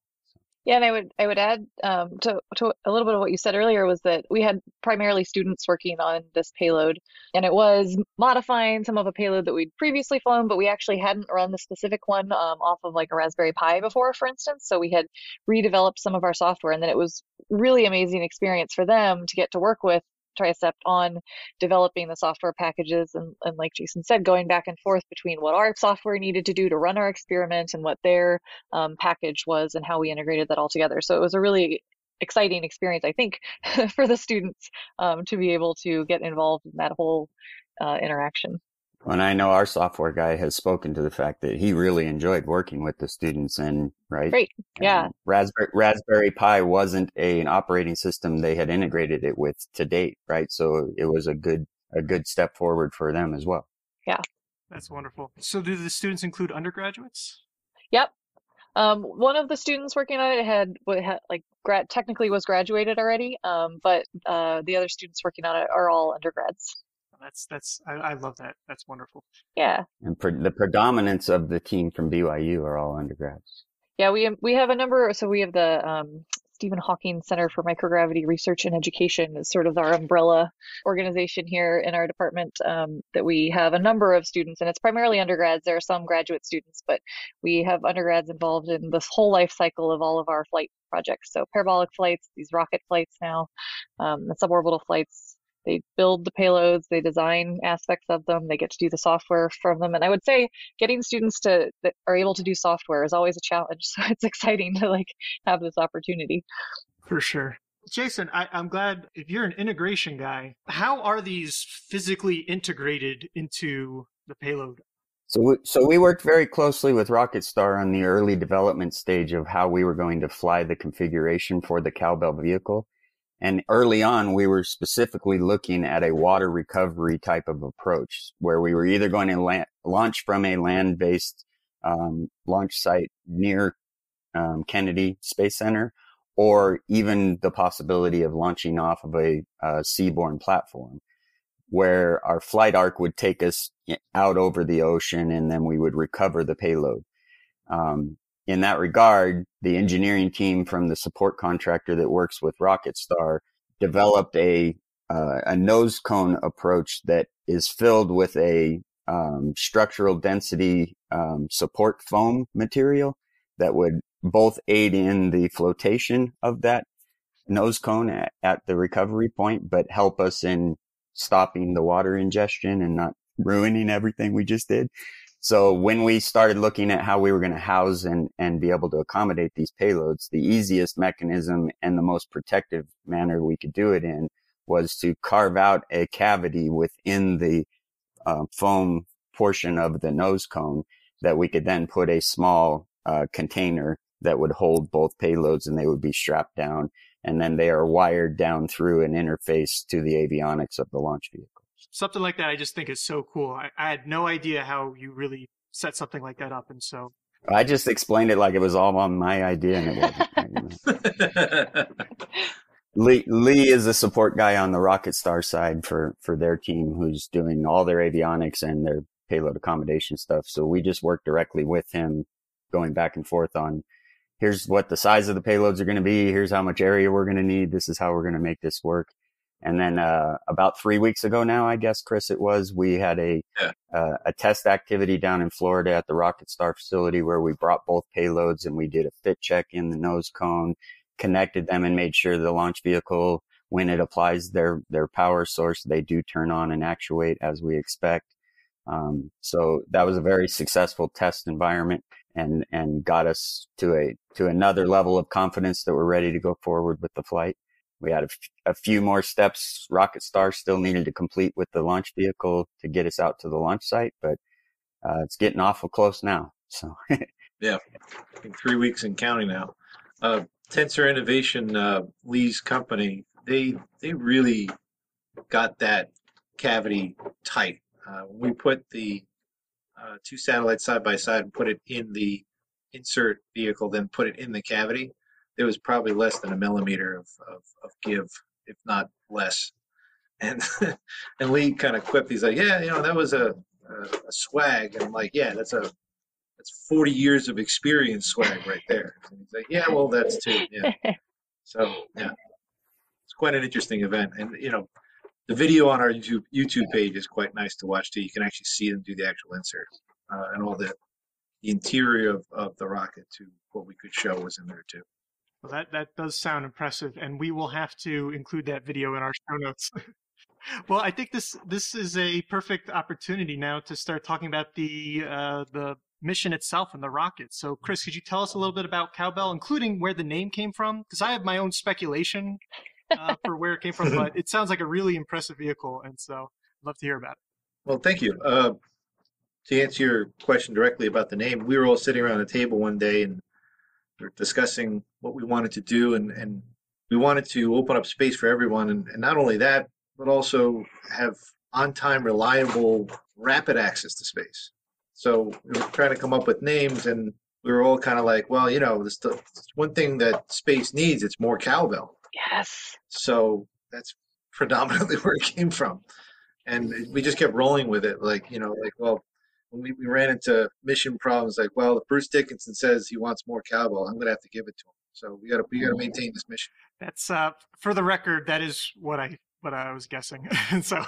Yeah, and I would add to a little bit of what you said earlier was that we had primarily students working on this payload, and it was modifying some of a payload that we'd previously flown, but we actually hadn't run the specific one off of like a Raspberry Pi before, for instance. So we had redeveloped some of our software, and then it was really amazing experience for them to get to work with TriSept on developing the software packages and like Jason said, going back and forth between what our software needed to do to run our experiment and what their package was and how we integrated that all together. So it was a really exciting experience, I think, for the students to be able to get involved in that whole interaction. And I know our software guy has spoken to the fact that he really enjoyed working with the students and right. Great. Yeah. And Raspberry Pi wasn't an operating system they had integrated it with to date. Right. So it was a good step forward for them as well. Yeah. That's wonderful. So do the students include undergraduates? Yep. One of the students working on it technically was graduated already. But the other students working on it are all undergrads. I love that. That's wonderful. Yeah. And the predominance of the team from BYU are all undergrads. Yeah, we have a number. So we have the Stephen Hawking Center for Microgravity Research and Education is sort of our umbrella organization here in our department that we have a number of students, and it's primarily undergrads. There are some graduate students, but we have undergrads involved in this whole life cycle of all of our flight projects. So parabolic flights, these rocket flights now, the suborbital flights. They build the payloads, they design aspects of them, they get to do the software from them. And I would say getting students that are able to do software is always a challenge. So it's exciting to have this opportunity. For sure. Jason, I'm glad if you're an integration guy, how are these physically integrated into the payload? So we worked very closely with Rocket Star on the early development stage of how we were going to fly the configuration for the Cowbell vehicle. And early on, we were specifically looking at a water recovery type of approach where we were either going to launch from a land-based launch site near Kennedy Space Center, or even the possibility of launching off of a seaborne platform where our flight arc would take us out over the ocean and then we would recover the payload. In that regard, the engineering team from the support contractor that works with Rocket Star developed a nose cone approach that is filled with a structural density support foam material that would both aid in the flotation of that nose cone at the recovery point, but help us in stopping the water ingestion and not ruining everything we just did. So when we started looking at how we were going to house and be able to accommodate these payloads, the easiest mechanism and the most protective manner we could do it in was to carve out a cavity within the foam portion of the nose cone that we could then put a small container that would hold both payloads, and they would be strapped down and then they are wired down through an interface to the avionics of the launch vehicles. Something like that I just think is so cool. I had no idea how you really set something like that up, and so... I just explained it like it was all on my idea, and it wasn't. Lee is a support guy on the Rocket Star side for their team, who's doing all their avionics and their payload accommodation stuff. So we just work directly with him, going back and forth on, here's what the size of the payloads are going to be, here's how much area we're going to need, this is how we're going to make this work. And then about 3 weeks ago now, I guess, Chris, it was, we had a test activity down in Florida at the Rocket Star facility where we brought both payloads and we did a fit check in the nose cone, connected them, and made sure the launch vehicle, when it applies their power source, they do turn on and actuate as we expect. So that was a very successful test environment and got us to another level of confidence that we're ready to go forward with the flight. We had a few more steps Rocket Star still needed to complete with the launch vehicle to get us out to the launch site, but it's getting awful close now. So yeah, I think 3 weeks and counting now. Tensor Innovation, Lee's company, they really got that cavity tight. We put the two satellites side by side and put it in the insert vehicle, then put it in the cavity. There was probably less than a millimeter of give, if not less. And Lee kind of quipped, he's like, yeah, you know, that was a swag. And I'm like, yeah, that's 40 years of experience swag right there. And he's like, yeah, well, that's too. Yeah. So, yeah, it's quite an interesting event. And, you know, the video on our YouTube page is quite nice to watch, too. You can actually see them do the actual insert and all the interior of the rocket, to what we could show was in there, too. Well, that does sound impressive, and we will have to include that video in our show notes. Well, I think this is a perfect opportunity now to start talking about the mission itself and the rocket. So, Chris, could you tell us a little bit about Cowbell, including where the name came from? Because I have my own speculation for where it came from, but it sounds like a really impressive vehicle, and so I'd love to hear about it. Well, thank you. To answer your question directly about the name, we were all sitting around a table one day and we're discussing what we wanted to do, and we wanted to open up space for everyone, and not only that, but also have on-time, reliable, rapid access to space. So we were trying to come up with names, and we were all kind of like, well, you know, this one thing that space needs, it's more cowbell. Yes. So that's predominantly where it came from. And we just kept rolling with it, like, you know, like, well, when we ran into mission problems, like, well, if Bruce Dickinson says he wants more cowbell, I'm going to have to give it to him. So we got to maintain this mission. That's for the record, that is what I was guessing. And so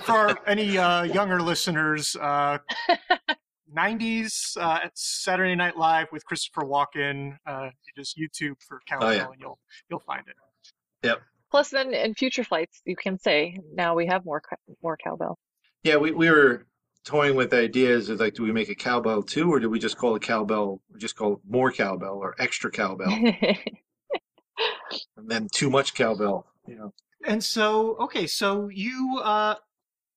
for any younger listeners, 90s Saturday Night Live with Christopher Walken, just YouTube for cowbell, and you'll find it. Yep. Plus, then in future flights, you can say, now we have more cowbell. Yeah, we were toying with ideas of, like, do we make a cowbell too, or do we just call it cowbell, or just call it more cowbell, or extra cowbell, and then too much cowbell, you know. And so, okay, so you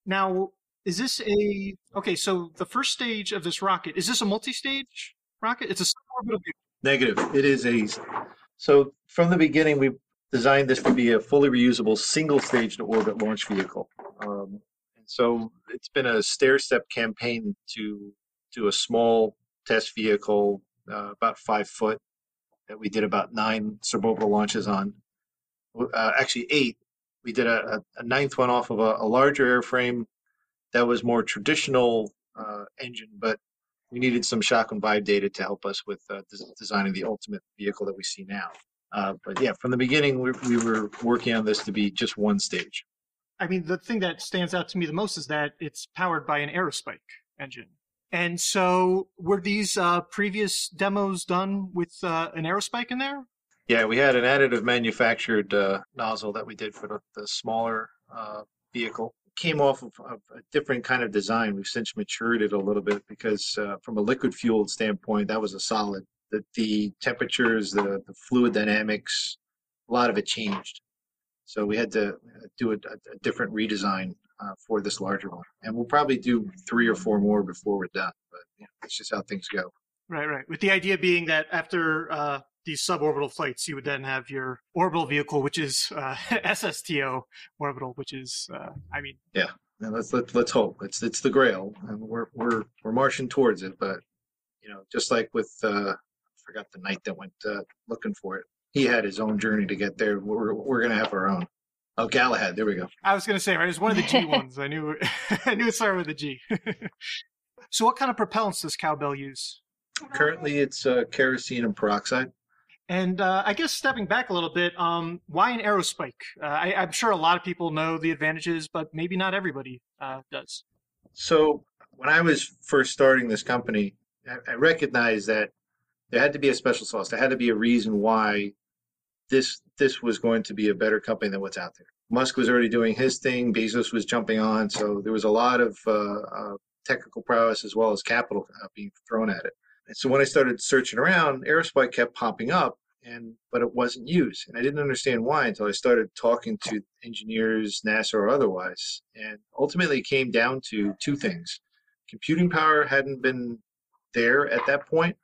now is this a okay? So the first stage of this rocket, is this a multi-stage rocket? It's a suborbital. Negative. It is a. So from the beginning, we designed this to be a fully reusable single-stage to orbit launch vehicle. So it's been a stair-step campaign to a small test vehicle, about 5 foot, that we did about 9 suborbital launches on. Actually 8. We did a 9th one off of a larger airframe that was more traditional engine, but we needed some shock and vibe data to help us with designing the ultimate vehicle that we see now. But yeah, from the beginning, we were working on this to be just one stage. I mean, the thing that stands out to me the most is that it's powered by an aerospike engine. And so were these previous demos done with an aerospike in there? Yeah, we had an additive manufactured nozzle that we did for the smaller vehicle. It came off of a different kind of design. We've since matured it a little bit because from a liquid-fueled standpoint, that was a solid. The temperatures, the fluid dynamics, a lot of it changed. So we had to do a different redesign for this larger one. And we'll probably do 3 or 4 more before we're done. But you know, it's just how things go. Right. With the idea being that after these suborbital flights, you would then have your orbital vehicle, which is SSTO orbital, which is, I mean. Yeah, and let's hope it's the grail, and we're marching towards it. But you know, just like with I forgot the knight that went looking for it. He had his own journey to get there. We're gonna have our own. Oh, Galahad. There we go. I was gonna say, right? It was one of the G ones. I knew it started with a G. So, what kind of propellants does Cowbell use? Currently, it's kerosene and peroxide. And I guess stepping back a little bit, why an aerospike? I'm sure a lot of people know the advantages, but maybe not everybody does. So when I was first starting this company, I recognized that there had to be a special sauce. There had to be a reason why this was going to be a better company than what's out there. Musk was already doing his thing. Bezos was jumping on. So there was a lot of technical prowess as well as capital being thrown at it. So when I started searching around, aerospike kept popping up, but it wasn't used. And I didn't understand why until I started talking to engineers, NASA or otherwise. And ultimately it came down to two things. Computing power hadn't been there at that point,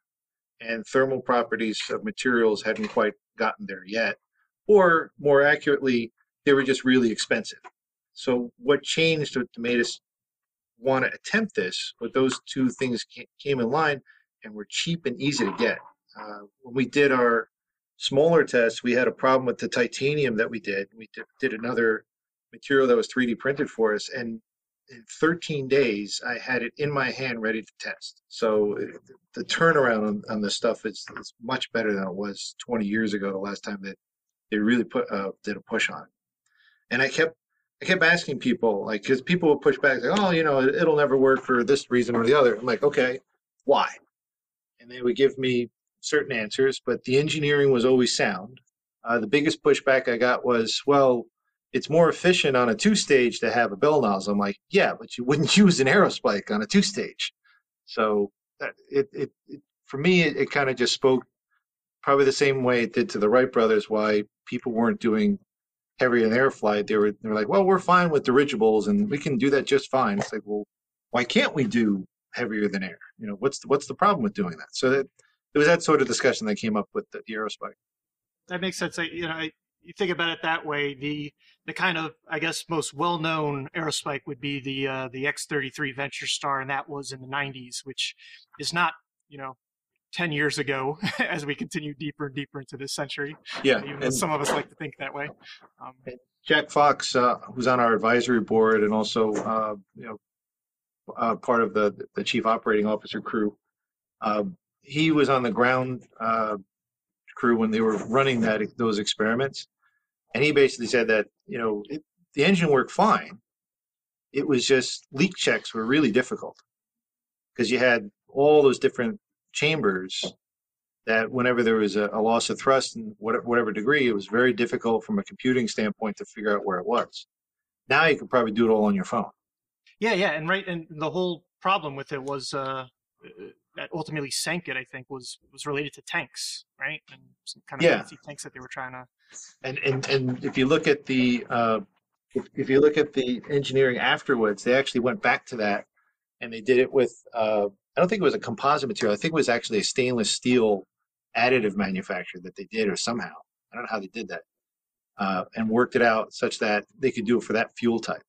and thermal properties of materials hadn't quite gotten there yet. Or more accurately, they were just really expensive. So what changed that made us want to attempt this, but those two things came in line, and were cheap and easy to get. When we did our smaller tests, we had a problem with the titanium that we did. We did another material that was 3D printed for us, and in 13 days, I had it in my hand ready to test. So the turnaround on this stuff is much better than it was 20 years ago, the last time that they really did a push on it. And I kept asking people, like, because people would push back, like, oh, you know, it'll never work for this reason or the other. I'm like, okay, why? And they would give me certain answers, but the engineering was always sound. The biggest pushback I got was, well, it's more efficient on a two-stage to have a bell nozzle. I'm like, yeah, but you wouldn't use an aerospike on a two-stage. So for me, it kind of just spoke probably the same way it did to the Wright brothers, why people weren't doing heavy and air flight. They were like, well, we're fine with dirigibles, and we can do that just fine. It's like, well, why can't we do heavier than air? You know, what's the problem with doing that? So it was that sort of discussion that came up with the aerospike. That makes sense. You think about it that way. The kind of, I guess, most well-known aerospike would be the X-33 Venture Star, and that was in the 90s, which is not, you know, 10 years ago as we continue deeper and deeper into this century. Yeah. Even though some of us like to think that way. Jack Fox, who's on our advisory board and also, you know, part of the chief operating officer crew. He was on the ground crew when they were running those experiments, and he basically said that, you know, the engine worked fine. It was just leak checks were really difficult because you had all those different chambers that whenever there was a loss of thrust in whatever degree, it was very difficult from a computing standpoint to figure out where it was. Now you could probably do it all on your phone. Yeah, and the whole problem with it was that ultimately sank it. I think was related to tanks, right? And some kind of fancy tanks that they were trying to. And if you look at the if you look at the engineering afterwards, they actually went back to that, and they did it with I don't think it was a composite material. I think it was actually a stainless steel additive manufacturer that they did, or somehow I don't know how they did that, and worked it out such that they could do it for that fuel type,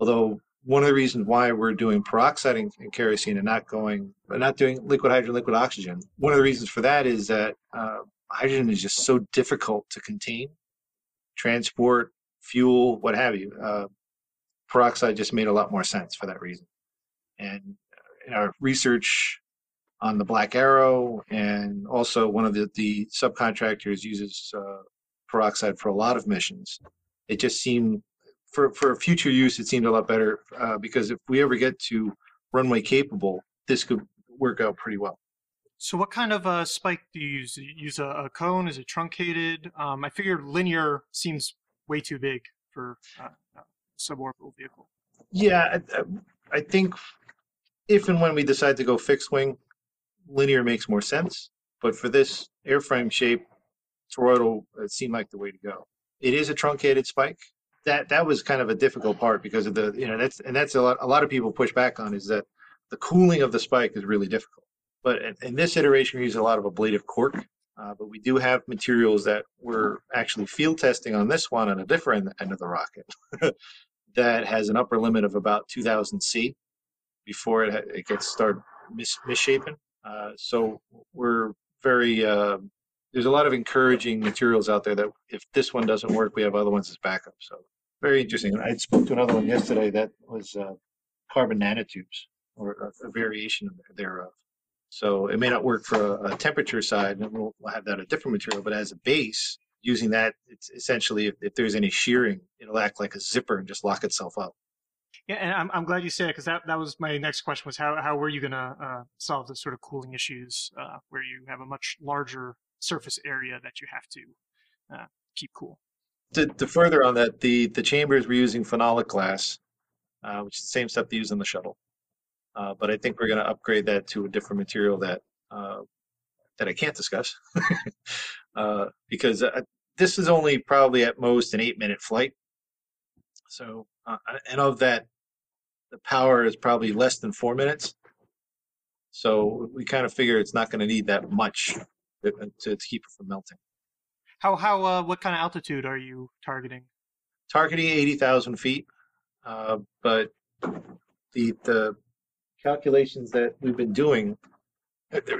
although. One of the reasons why we're doing peroxide and kerosene and not doing liquid hydrogen, liquid oxygen. One of the reasons for that is that hydrogen is just so difficult to contain, transport, fuel, what have you. Peroxide just made a lot more sense for that reason. And in our research on the Black Arrow, and also one of the subcontractors uses peroxide for a lot of missions, it just seemed. For future use, it seemed a lot better because if we ever get to runway capable, this could work out pretty well. So what kind of spike do you use? Do you use a cone? Is it truncated? I figure linear seems way too big for a suborbital vehicle. Yeah, I think if and when we decide to go fixed wing, linear makes more sense. But for this airframe shape, toroidal seemed like the way to go. It is a truncated spike. That was kind of a difficult part because of the, you know, that's a lot of people push back on is that the cooling of the spike is really difficult. But in this iteration, we use a lot of ablative cork But we do have materials that we're actually field testing on this one on a different end of the rocket that has an upper limit of about 2000 C before it gets started misshapen. So we're very, there's a lot of encouraging materials out there that if this one doesn't work, we have other ones as backup. So very interesting. I spoke to another one yesterday that was carbon nanotubes or a variation thereof. So it may not work for a temperature side, and we'll have that a different material, but as a base, using that, it's essentially, if there's any shearing, it'll act like a zipper and just lock itself up. Yeah, and I'm glad you said it, because that was my next question, was how were you going to solve the sort of cooling issues where you have a much larger surface area that you have to keep cool? To further on that, the chambers were using phenolic glass, which is the same stuff they use on the shuttle. But I think we're going to upgrade that to a different material that that I can't discuss because this is only probably at most an 8-minute flight. So, and of that, the power is probably less than 4 minutes. So we kind of figure it's not going to need that much to keep it from melting. What kind of altitude are you targeting? Targeting 80,000 feet, but the calculations that we've been doing,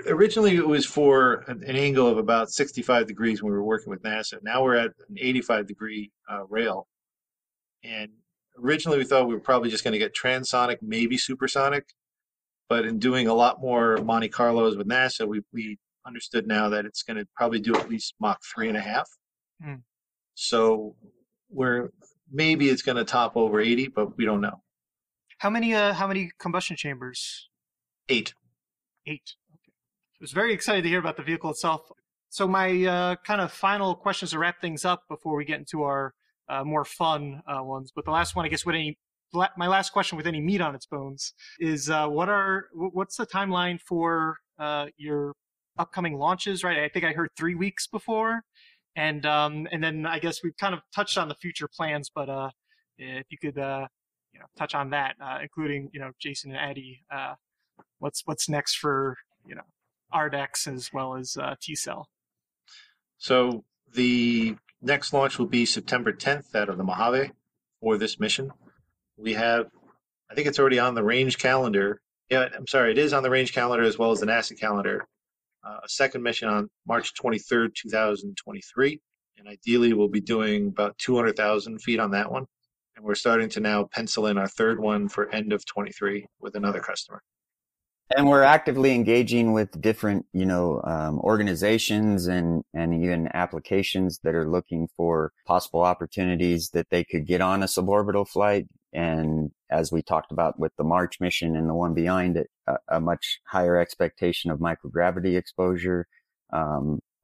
originally it was for an angle of about 65 degrees when we were working with NASA. Now we're at an 85 degree rail, and originally we thought we were probably just going to get transonic, maybe supersonic, but in doing a lot more Monte Carlos with NASA, we understood now that it's going to probably do at least Mach 3.5. Mm. So we're maybe it's going to top over 80, but we don't know. How many combustion chambers? 8. 8. Okay. I was very excited to hear about the vehicle itself. So my kind of final questions to wrap things up before we get into our more fun ones. But the last one, I guess, my last question with any meat on its bones is what's the timeline for your upcoming launches? Right, I think I heard 3 weeks before, and then I guess we've kind of touched on the future plans. But if you could. Touch on that, including Jason and Addie. What's next for ARDEX as well as T-Cell? So the next launch will be September 10th out of the Mojave for this mission. We have, I think it's already on the range calendar. Yeah, I'm sorry, it is on the range calendar as well as the NASA calendar. A second mission on March 23rd, 2023, and ideally we'll be doing about 200,000 feet on that one. And we're starting to now pencil in our third one for end of 23 with another customer. And we're actively engaging with different, organizations and even applications that are looking for possible opportunities that they could get on a suborbital flight. And as we talked about with the March mission and the one behind it, a much higher expectation of microgravity exposure,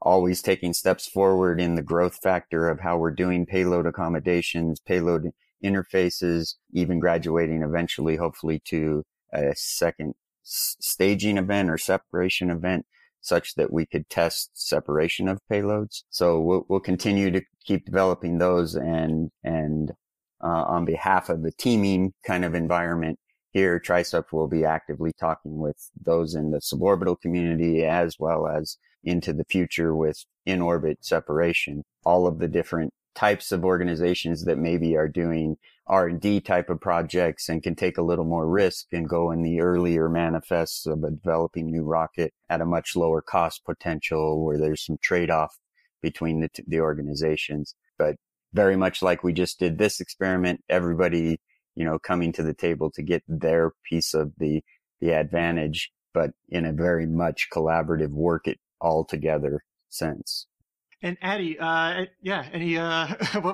always taking steps forward in the growth factor of how we're doing payload accommodations, payload interfaces, even graduating eventually, hopefully, to a second staging event or separation event such that we could test separation of payloads. So we'll continue to keep developing those and on behalf of the teaming kind of environment here, TriSept will be actively talking with those in the suborbital community as well as into the future with in-orbit separation, all of the different types of organizations that maybe are doing R&D type of projects and can take a little more risk and go in the earlier manifests of a developing new rocket at a much lower cost potential where there's some trade-off between the organizations. But very much like we just did this experiment, everybody, coming to the table to get their piece of the advantage, but in a very much collaborative work it all together sense. And Addie, what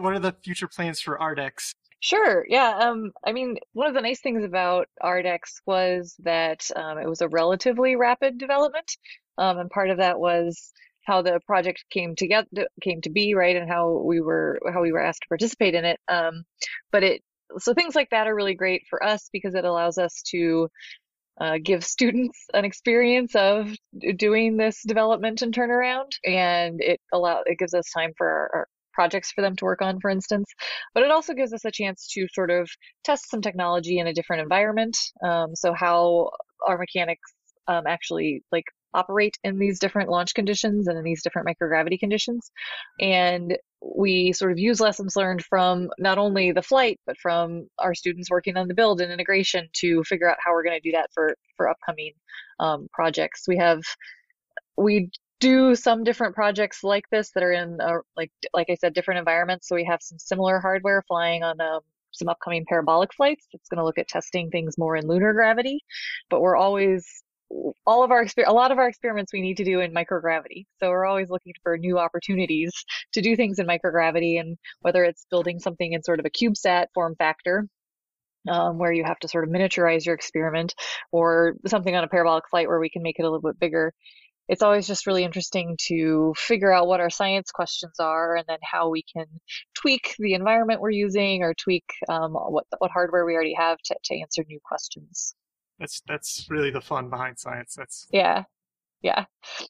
are the future plans for ARDEX? Sure. Yeah. I mean, one of the nice things about ARDEX was that it was a relatively rapid development, and part of that was how the project came to be, right, and how we were asked to participate in it. So things like that are really great for us because it allows us to give students an experience of doing this development and turnaround, and it gives us time for our projects for them to work on, for instance. But it also gives us a chance to sort of test some technology in a different environment. So how our mechanics actually operate in these different launch conditions and in these different microgravity conditions. And we sort of use lessons learned from not only the flight, but from our students working on the build and integration to figure out how we're going to do that for upcoming projects. We do some different projects like this that are in, like I said, different environments. So we have some similar hardware flying on some upcoming parabolic flights. It's going to look at testing things more in lunar gravity, but we're always, a lot of our experiments we need to do in microgravity. So we're always looking for new opportunities to do things in microgravity, and whether it's building something in sort of a CubeSat form factor, where you have to sort of miniaturize your experiment, or something on a parabolic flight where we can make it a little bit bigger. It's always just really interesting to figure out what our science questions are, and then how we can tweak the environment we're using, or tweak what hardware we already have to answer new questions. That's really the fun behind science. Yeah.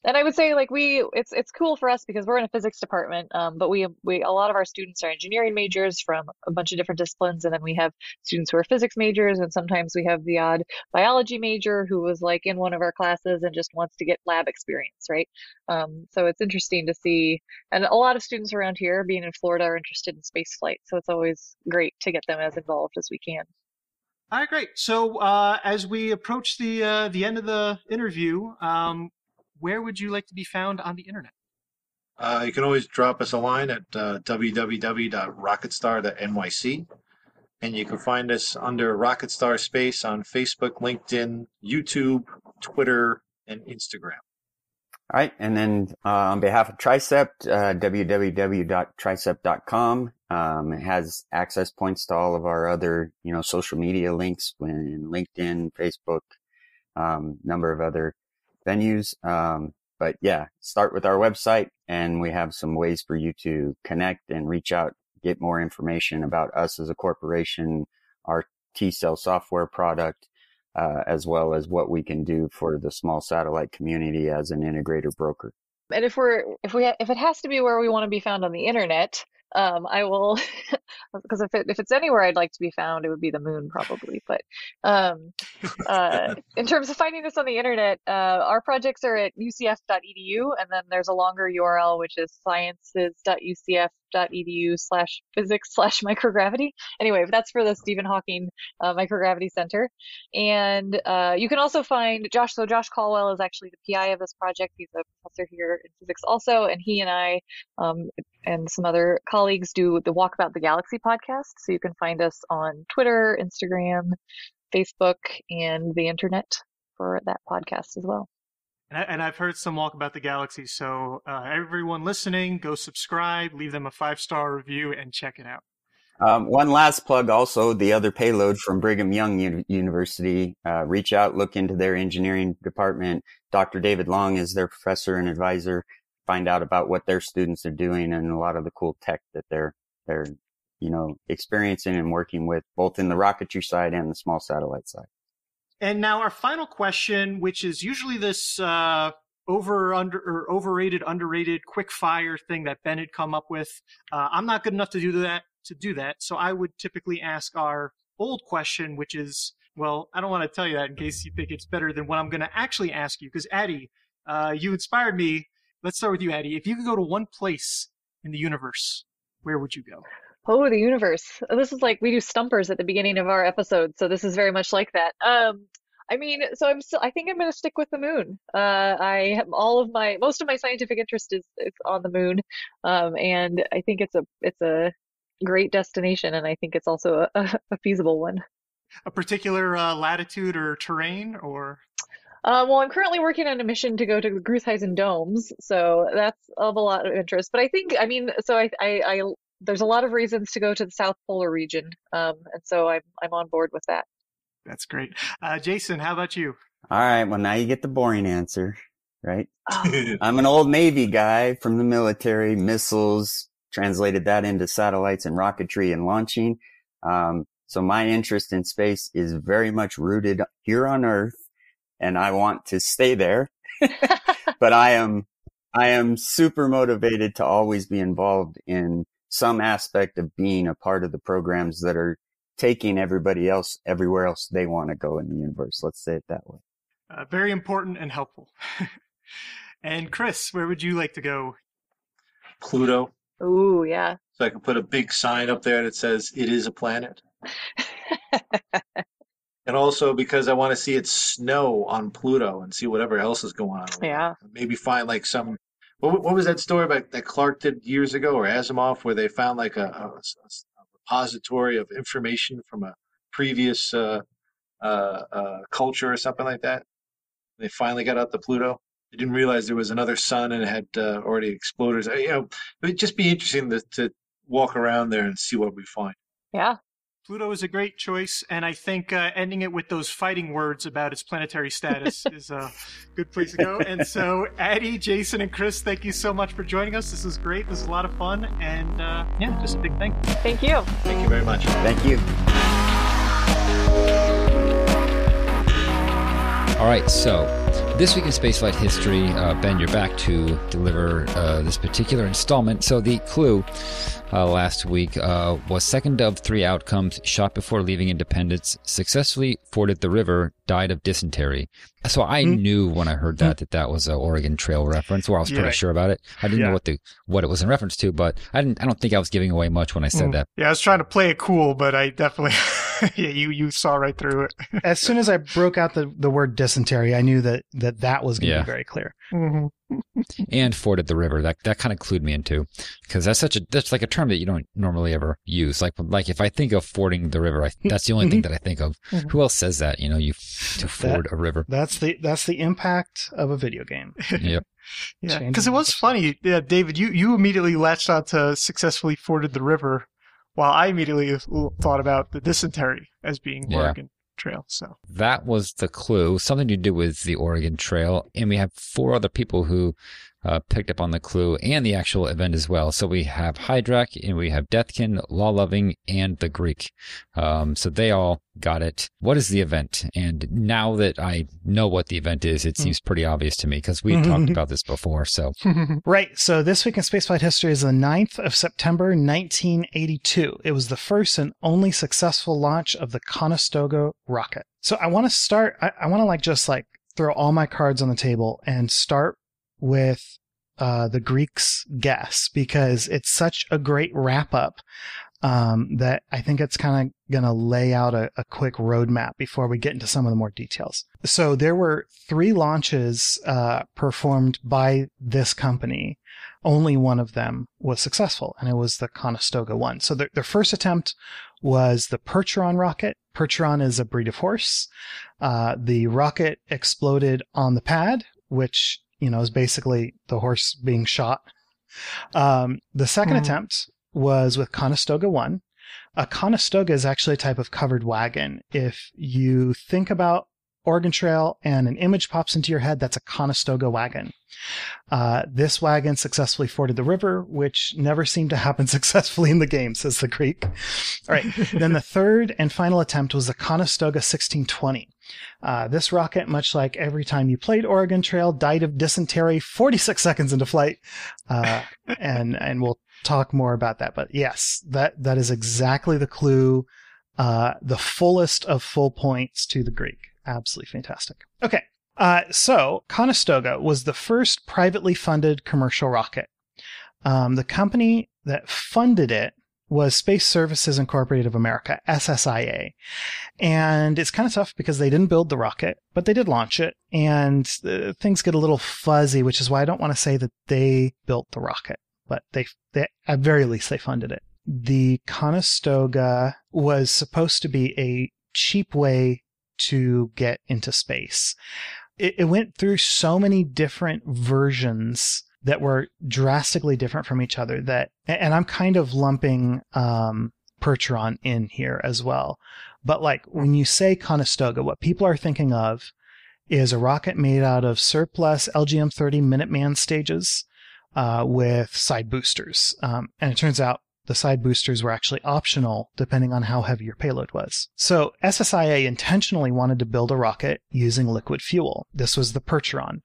And I would say it's cool for us because we're in a physics department, but we a lot of our students are engineering majors from a bunch of different disciplines, and then we have students who are physics majors, and sometimes we have the odd biology major who was like in one of our classes and just wants to get lab experience, right? So it's interesting to see, and a lot of students around here, being in Florida, are interested in space flight, so it's always great to get them as involved as we can. All right, great. So as we approach the end of the interview, where would you like to be found on the internet? You can always drop us a line at www.rocketstar.nyc. And you can find us under Rocket Star Space on Facebook, LinkedIn, YouTube, Twitter, and Instagram. All right. And then on behalf of TriSept, www.trisept.com. It has access points to all of our other, social media links, when LinkedIn, Facebook, number of other venues. But yeah, start with our website, and we have some ways for you to connect and reach out, get more information about us as a corporation, our T-Cell software product, as well as what we can do for the small satellite community as an integrator broker. And if it has to be where we want to be found on the internet, I will, because if it's anywhere I'd like to be found, it would be the moon probably. But in terms of finding us on the internet, our projects are at ucf.edu, and then there's a longer URL, which is sciences.ucf.edu/physics/microgravity. Anyway, that's for the Stephen Hawking Microgravity Center. And you can also find Josh. So Josh Caldwell is actually the PI of this project. He's a professor here in physics also. And he and I and some other colleagues do the Walk About the Galaxy podcast. So you can find us on Twitter, Instagram, Facebook, and the internet for that podcast as well. And I've heard some Walk About the Galaxy, so everyone listening, go subscribe, leave them a 5-star review, and check it out. One last plug also, the other payload from Brigham Young University. Reach out, look into their engineering department. Dr. David Long is their professor and advisor. Find out about what their students are doing and a lot of the cool tech that they're experiencing and working with, both in the rocketry side and the small satellite side. And now our final question, which is usually this overrated, underrated, quick fire thing that Ben had come up with. I'm not good enough to do that. So I would typically ask our old question, which is, well, I don't want to tell you that in case you think it's better than what I'm going to actually ask you. Because Addie, you inspired me. Let's start with you, Addie. If you could go to one place in the universe, where would you go? Oh, the universe. This is like, we do stumpers at the beginning of our episode, so this is very much like that. I think I'm going to stick with the moon. Most of my scientific interest is on the moon. And I think it's a great destination, and I think it's also a feasible one. A particular latitude or terrain or? Well, I'm currently working on a mission to go to the Gruitheisen domes, so that's of a lot of interest. But I think, there's a lot of reasons to go to the South Polar region, and so I'm on board with that. That's great. Jason, how about you? All right, well, now you get the boring answer, right? Oh. I'm an old Navy guy from the military, missiles, translated that into satellites and rocketry and launching. So my interest in space is very much rooted here on Earth, and I want to stay there. But I am super motivated to always be involved in some aspect of being a part of the programs that are taking everybody else everywhere else they want to go in the universe. Let's say it that way. Very important and helpful. And Chris, where would you like to go? Pluto. Ooh, yeah. So I can put a big sign up there that says, it is a planet. And also because I want to see it snow on Pluto and see whatever else is going on. Yeah. Maybe find like some, what was that story about that Clark did years ago, or Asimov, where they found like a repository of information from a previous culture or something like that? They finally got out to Pluto. They didn't realize there was another sun and it had already exploded. You know, it'd just be interesting to walk around there and see what we find. Yeah. Pluto is a great choice, and I think ending it with those fighting words about its planetary status is a good place to go. And so, Addie, Jason, and Chris, thank you so much for joining us. This is great. This is a lot of fun. And, yeah, just a big thank you. Thank you. Thank you very much. Thank you. All right, so this week in spaceflight history, Ben, you're back to deliver this particular installment. So the clue last week was second of three outcomes, shot before leaving Independence, successfully forded the river, died of dysentery. So I knew when I heard that that was an Oregon Trail reference, or I was pretty sure about it. I didn't know what it was in reference to, but I don't think I was giving away much when I said that. Yeah, I was trying to play it cool, but I definitely... Yeah, you saw right through it. As soon as I broke out the word dysentery, I knew that was going to be very clear. Mm-hmm. And forded the river. That kind of clued me into, because that's like a term that you don't normally ever use. Like if I think of fording the river, that's the only thing that I think of. Mm-hmm. Who else says that? You know, to ford a river. That's the impact of a video game. Yep. Yeah, because it was funny. Yeah, David, you immediately latched out to successfully forded the river. Well, I immediately thought about the dysentery as being Oregon Trail. So that was the clue, something to do with the Oregon Trail. And we have four other people who picked up on the clue and the actual event as well. So we have Hydrak, and we have Deathkin, Lawloving, and the Greek. So they all got it. What is the event? And now that I know what the event is, it seems pretty obvious to me, because we've talked about this before. So right. So this week in spaceflight history is the 9th of September, 1982. It was the first and only successful launch of the Conestoga rocket. So I want to start. I want to just throw all my cards on the table and start with the Greeks' guess, because it's such a great wrap up that I think it's kind of going to lay out a quick roadmap before we get into some of the more details. So there were three launches performed by this company. Only one of them was successful, and it was the Conestoga one. So their first attempt was the Percheron rocket. Percheron is a breed of horse. The rocket exploded on the pad, which is basically the horse being shot. The second attempt was with Conestoga 1. A Conestoga is actually a type of covered wagon. If you think about Oregon Trail and an image pops into your head, that's a Conestoga wagon. This wagon successfully forded the river, which never seemed to happen successfully in the game, says the Greek. All right. Then the third and final attempt was the Conestoga 1620. This rocket, much like every time you played Oregon Trail, died of dysentery 46 seconds into flight. And we'll talk more about that. But yes, that is exactly the clue. The fullest of full points to the Greek. Absolutely fantastic. Okay. So Conestoga was the first privately funded commercial rocket. The company that funded it was Space Services Incorporated of America, SSIA. And it's kind of tough because they didn't build the rocket, but they did launch it. And things get a little fuzzy, which is why I don't want to say that they built the rocket, but they at very least, they funded it. The Conestoga was supposed to be a cheap way to get into space. It went through so many different versions that were drastically different from each other and I'm kind of lumping Percheron in here as well. But when you say Conestoga, what people are thinking of is a rocket made out of surplus LGM-30 Minuteman stages with side boosters. And it turns out the side boosters were actually optional depending on how heavy your payload was. So SSIA intentionally wanted to build a rocket using liquid fuel. This was the Percheron.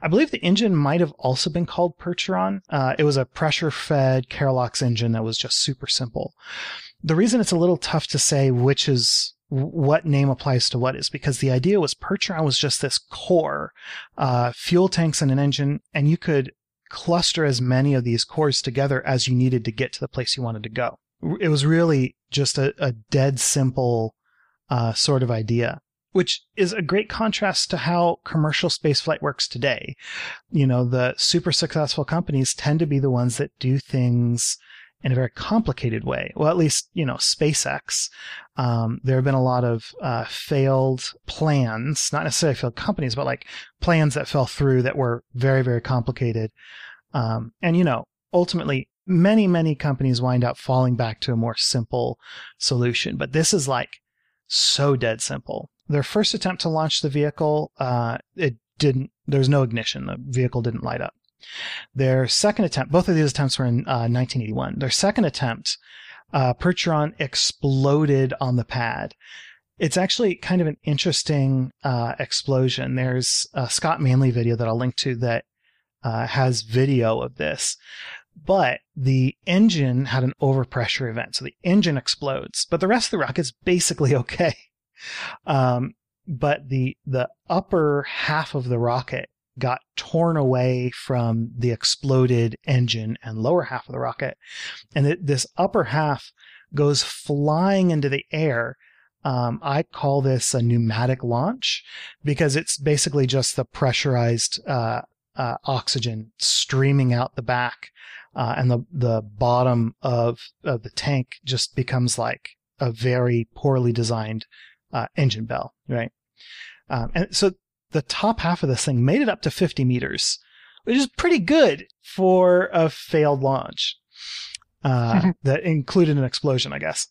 I believe the engine might have also been called Percheron. It was a pressure-fed Kerolox engine that was just super simple. The reason it's a little tough to say which is what name applies to what is, because the idea was Percheron was just this core, fuel tanks and an engine, and you could cluster as many of these cores together as you needed to get to the place you wanted to go. It was really just a dead simple sort of idea, which is a great contrast to how commercial spaceflight works today. You know, the super successful companies tend to be the ones that do things in a very complicated way. Well, at least, you know, SpaceX, there have been a lot of failed plans, not necessarily failed companies, but like plans that fell through that were very, very complicated. And, you know, ultimately, many, many companies wind up falling back to a more simple solution. But this is like so dead simple. Their first attempt to launch the vehicle, there was no ignition. The vehicle didn't light up. Their second attempt, both of these attempts were in 1981. Their second attempt, Percheron exploded on the pad. It's actually kind of an interesting explosion. There's a Scott Manley video that I'll link to that has video of this. But the engine had an overpressure event, so the engine explodes. But the rest of the rocket's basically okay. But the upper half of the rocket got torn away from the exploded engine and lower half of the rocket. And this upper half goes flying into the air. I call this a pneumatic launch because it's basically just the pressurized oxygen streaming out the back. And the bottom of the tank just becomes like a very poorly designed engine bell, right? And so the top half of this thing made it up to 50 meters, which is pretty good for a failed launch that included an explosion, I guess.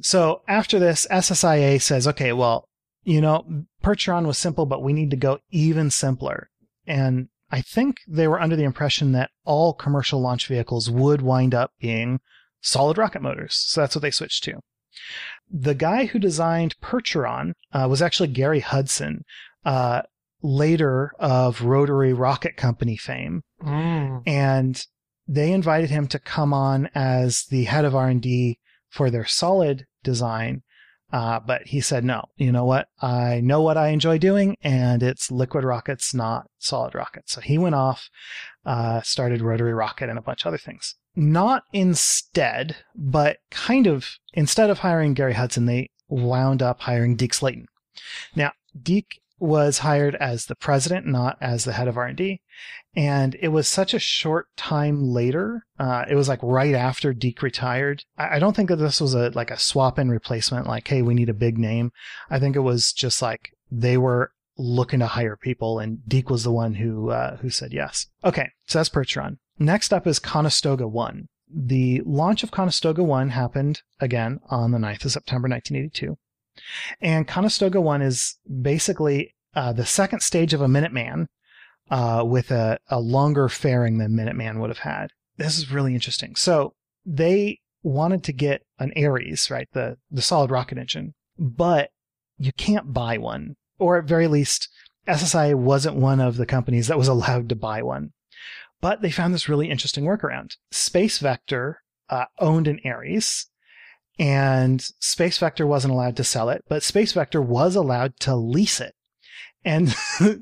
So after this, SSIA says, okay, well, you know, Percheron was simple, but we need to go even simpler. And I think they were under the impression that all commercial launch vehicles would wind up being solid rocket motors. So that's what they switched to. The guy who designed Percheron was actually Gary Hudson, later of Rotary Rocket Company fame. Mm. And they invited him to come on as the head of R&D for their solid design. But he said, no, you know what? I know what I enjoy doing, and it's liquid rockets, not solid rockets. So he went off, started Rotary Rocket and a bunch of other things. Not instead, but kind of instead of hiring Gary Hudson, they wound up hiring Deke Slayton. Now, Deke was hired as the president, not as the head of R&D. And it was such a short time later. It was like right after Deke retired. I don't think that this was a swap in replacement, like, hey, we need a big name. I think it was just like they were looking to hire people, and Deke was the one who said yes. Okay, so that's Percheron. Next up is Conestoga 1. The launch of Conestoga 1 happened, again, on the 9th of September 1982. And Conestoga 1 is basically the second stage of a Minuteman with a longer fairing than Minuteman would have had. This is really interesting. So they wanted to get an Ares, right, the solid rocket engine, but you can't buy one. Or at very least, SSIA wasn't one of the companies that was allowed to buy one. But they found this really interesting workaround. Space Vector owned an Ares, and Space Vector wasn't allowed to sell it, but Space Vector was allowed to lease it. And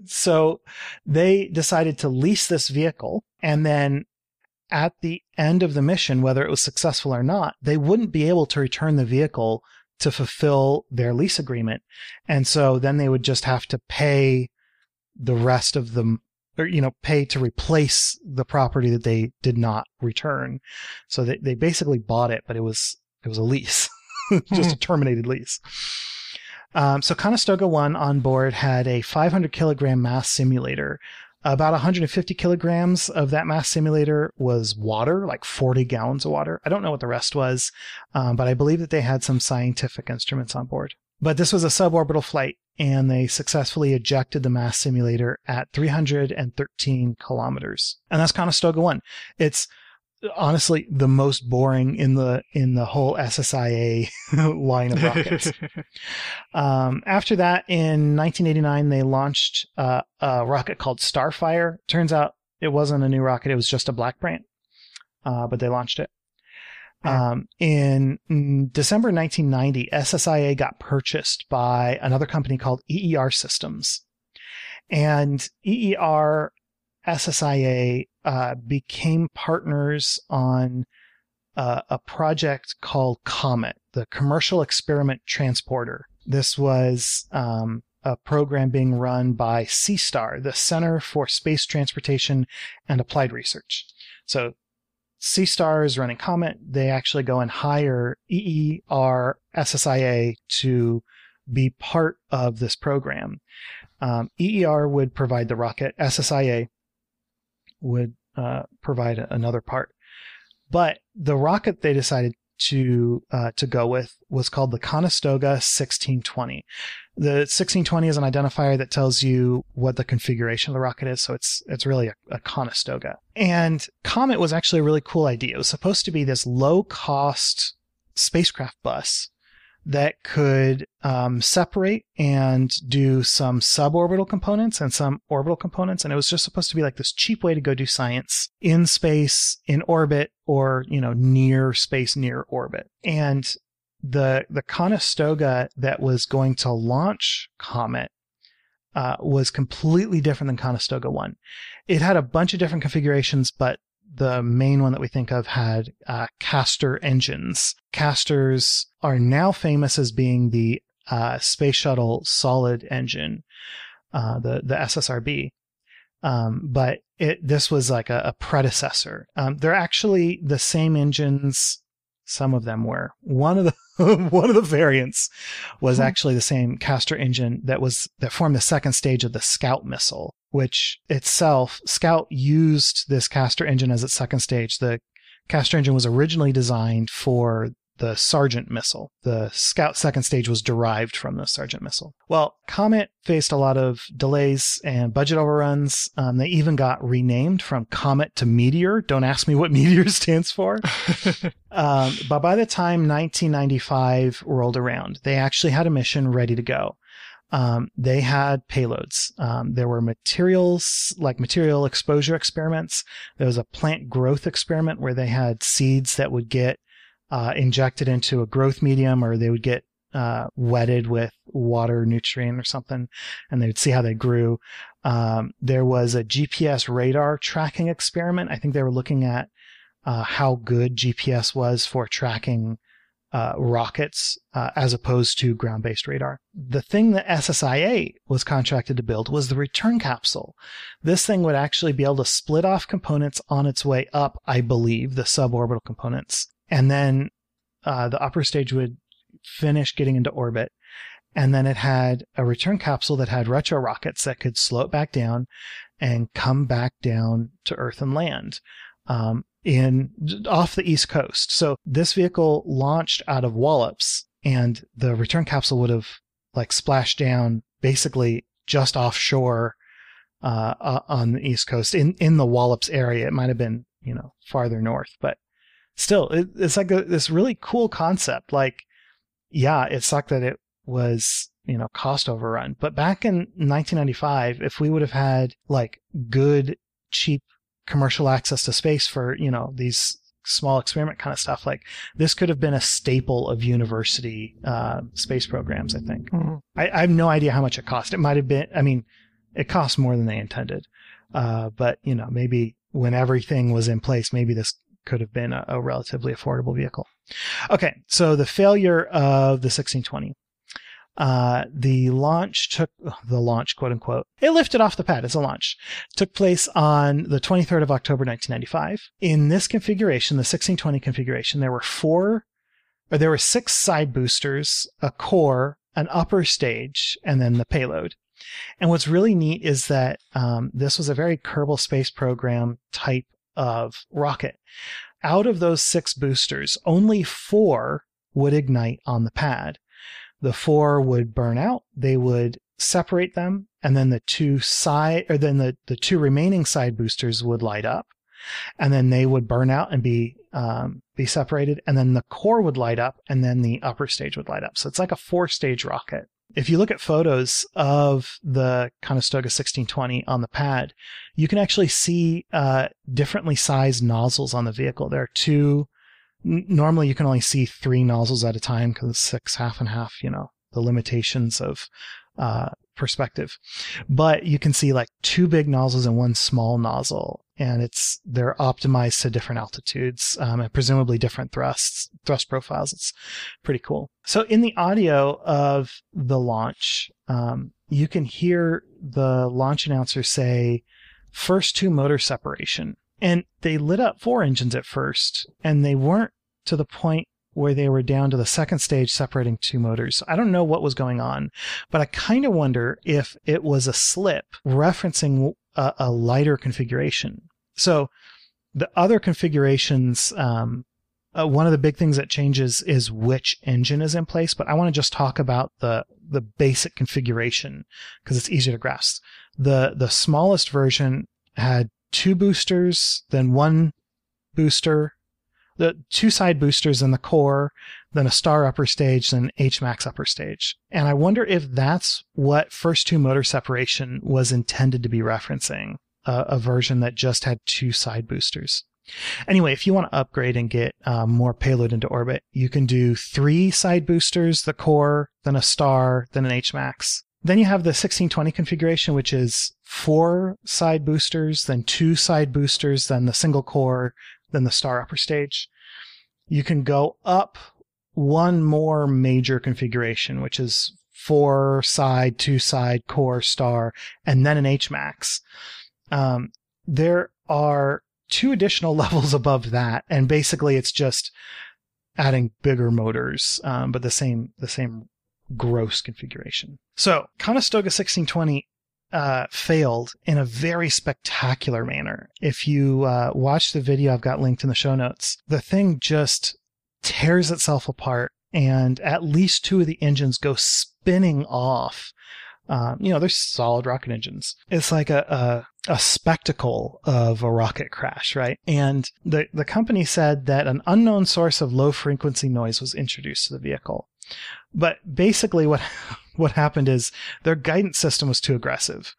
so they decided to lease this vehicle, and then at the end of the mission, whether it was successful or not, they wouldn't be able to return the vehicle to fulfill their lease agreement. And so then they would just have to pay the rest of the, or, you know, pay to replace the property that they did not return. So they basically bought it, but it was a lease, just a terminated lease. So Conestoga 1 on board had a 500 kilogram mass simulator. About 150 kilograms of that mass simulator was water, like 40 gallons of water. I don't know what the rest was, but I believe that they had some scientific instruments on board. But this was a suborbital flight, and they successfully ejected the mass simulator at 313 kilometers. And that's Conestoga 1. It's honestly the most boring in the whole SSIA line of rockets. After that, in 1989, they launched a rocket called Starfire. Turns out it wasn't a new rocket. It was just a Black Brant, but they launched it. In December 1990, SSIA got purchased by another company called EER Systems. And EER SSIA became partners on a project called Comet, the Commercial Experiment Transporter. This was a program being run by CSTAR, the Center for Space Transportation and Applied Research. So CSTAR is running Comet. They actually go and hire EER SSIA to be part of this program. EER would provide the rocket. SSIA would provide another part. But the rocket they decided to go with was called the Conestoga 1620. The 1620 is an identifier that tells you what the configuration of the rocket is, so it's really a Conestoga. And Comet was actually a really cool idea. It was supposed to be this low-cost spacecraft bus that could separate and do some suborbital components and some orbital components. And it was just supposed to be like this cheap way to go do science in space, in orbit, or, you know, near space, near orbit. And the Conestoga that was going to launch Comet was completely different than Conestoga 1. It had a bunch of different configurations, but the main one that we think of had Castor engines. Castors are now famous as being the Space Shuttle solid engine, the SSRB. But this was like a predecessor. They're actually the same engines. Some of them were. One of the variants was actually the same Castor engine that formed the second stage of the Scout missile, which itself, Scout used this Castor engine as its second stage. The Castor engine was originally designed for the Sergeant missile. The Scout second stage was derived from the Sergeant missile. Well, Comet faced a lot of delays and budget overruns. They even got renamed from Comet to Meteor. Don't ask me what Meteor stands for. But by the time 1995 rolled around, they actually had a mission ready to go. They had payloads. There were materials, like material exposure experiments. There was a plant growth experiment where they had seeds that would get injected into a growth medium, or they would get wetted with water nutrient or something, and they would see how they grew. There was a GPS radar tracking experiment. I think they were looking at how good GPS was for tracking rockets as opposed to ground-based radar. The thing that SSIA was contracted to build was the return capsule. This thing would actually be able to split off components on its way up, I believe, the suborbital components. And then the upper stage would finish getting into orbit. And then it had a return capsule that had retro rockets that could slow it back down and come back down to Earth and land. Off the East Coast. So this vehicle launched out of Wallops, and the return capsule would have like splashed down basically just offshore on the East Coast in the Wallops area. It might have been, you know, farther north, but still, it's like this really cool concept. Like, yeah, it sucked that it was, you know, cost overrun. But back in 1995, if we would have had like good, cheap commercial access to space for, you know, these small experiment kind of stuff, like this could have been a staple of university space programs, I think. Mm-hmm. I have no idea how much it cost. It might have been, I mean, it cost more than they intended. But, you know, maybe when everything was in place, maybe this could have been a relatively affordable vehicle. Okay, so the failure of the 1620. The launch quote unquote, it lifted off the pad as a launch, took place on the 23rd of October, 1995. In this configuration, the 1620 configuration, there were 6 side boosters, a core, an upper stage, and then the payload. And what's really neat is that, this was a very Kerbal Space Program type of rocket. Out of those 6 boosters, only 4 would ignite on the pad. The 4 would burn out, they would separate them, and then the 2 remaining side boosters would light up, and then they would burn out and be separated, and then the core would light up, and then the upper stage would light up. So it's like a 4-stage rocket. If you look at photos of the Conestoga 1620 on the pad, you can actually see differently sized nozzles on the vehicle. There are 2 Normally you can only see 3 nozzles at a time because it's 6, half and half, you know, the limitations of perspective. But you can see like 2 big nozzles and 1 small nozzle, and they're optimized to different altitudes and presumably different thrust profiles. It's pretty cool. So in the audio of the launch, you can hear the launch announcer say, "First 2 motor separation." And they lit up 4 engines at first, and they weren't to the point where they were down to the second stage separating 2 motors. I don't know what was going on, but I kind of wonder if it was a slip referencing a lighter configuration. So the other configurations, one of the big things that changes is which engine is in place, but I want to just talk about the basic configuration because it's easier to grasp. The smallest version had 2 boosters, then 1 booster, the 2 side boosters in the core, then a star upper stage, then HMAX upper stage. And I wonder if that's what first 2 motor separation was intended to be referencing, a version that just had 2 side boosters. Anyway, if you want to upgrade and get more payload into orbit, you can do 3 side boosters, the core, then a star, then an HMAX. Then you have the 1620 configuration, which is 4 side boosters, then 2 side boosters, then the single core, then the star upper stage. You can go up 1 more major configuration, which is 4 side, 2 side, core, star, and then an HMAX. There are 2 additional levels above that, and basically it's just adding bigger motors, but the same gross configuration. So Conestoga 1620 failed in a very spectacular manner. If you watch the video I've got linked in the show notes, the thing just tears itself apart, and at least 2 of the engines go spinning off. You know, they're solid rocket engines. It's like a spectacle of a rocket crash, right? And the company said that an unknown source of low frequency noise was introduced to the vehicle. But basically what happened is their guidance system was too aggressive.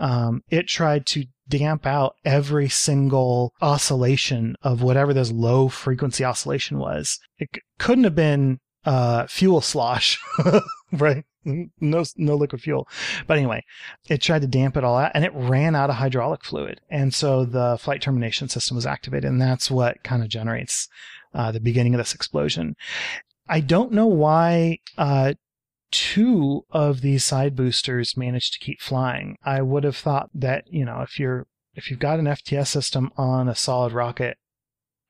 It tried to damp out every single oscillation of whatever this low frequency oscillation was. It couldn't have been fuel slosh, right? No liquid fuel. But anyway, it tried to damp it all out, and it ran out of hydraulic fluid. And so the flight termination system was activated, and that's what kind of generates the beginning of this explosion. I don't know why 2 of these side boosters managed to keep flying. I would have thought that, you know, if you've got an FTS system on a solid rocket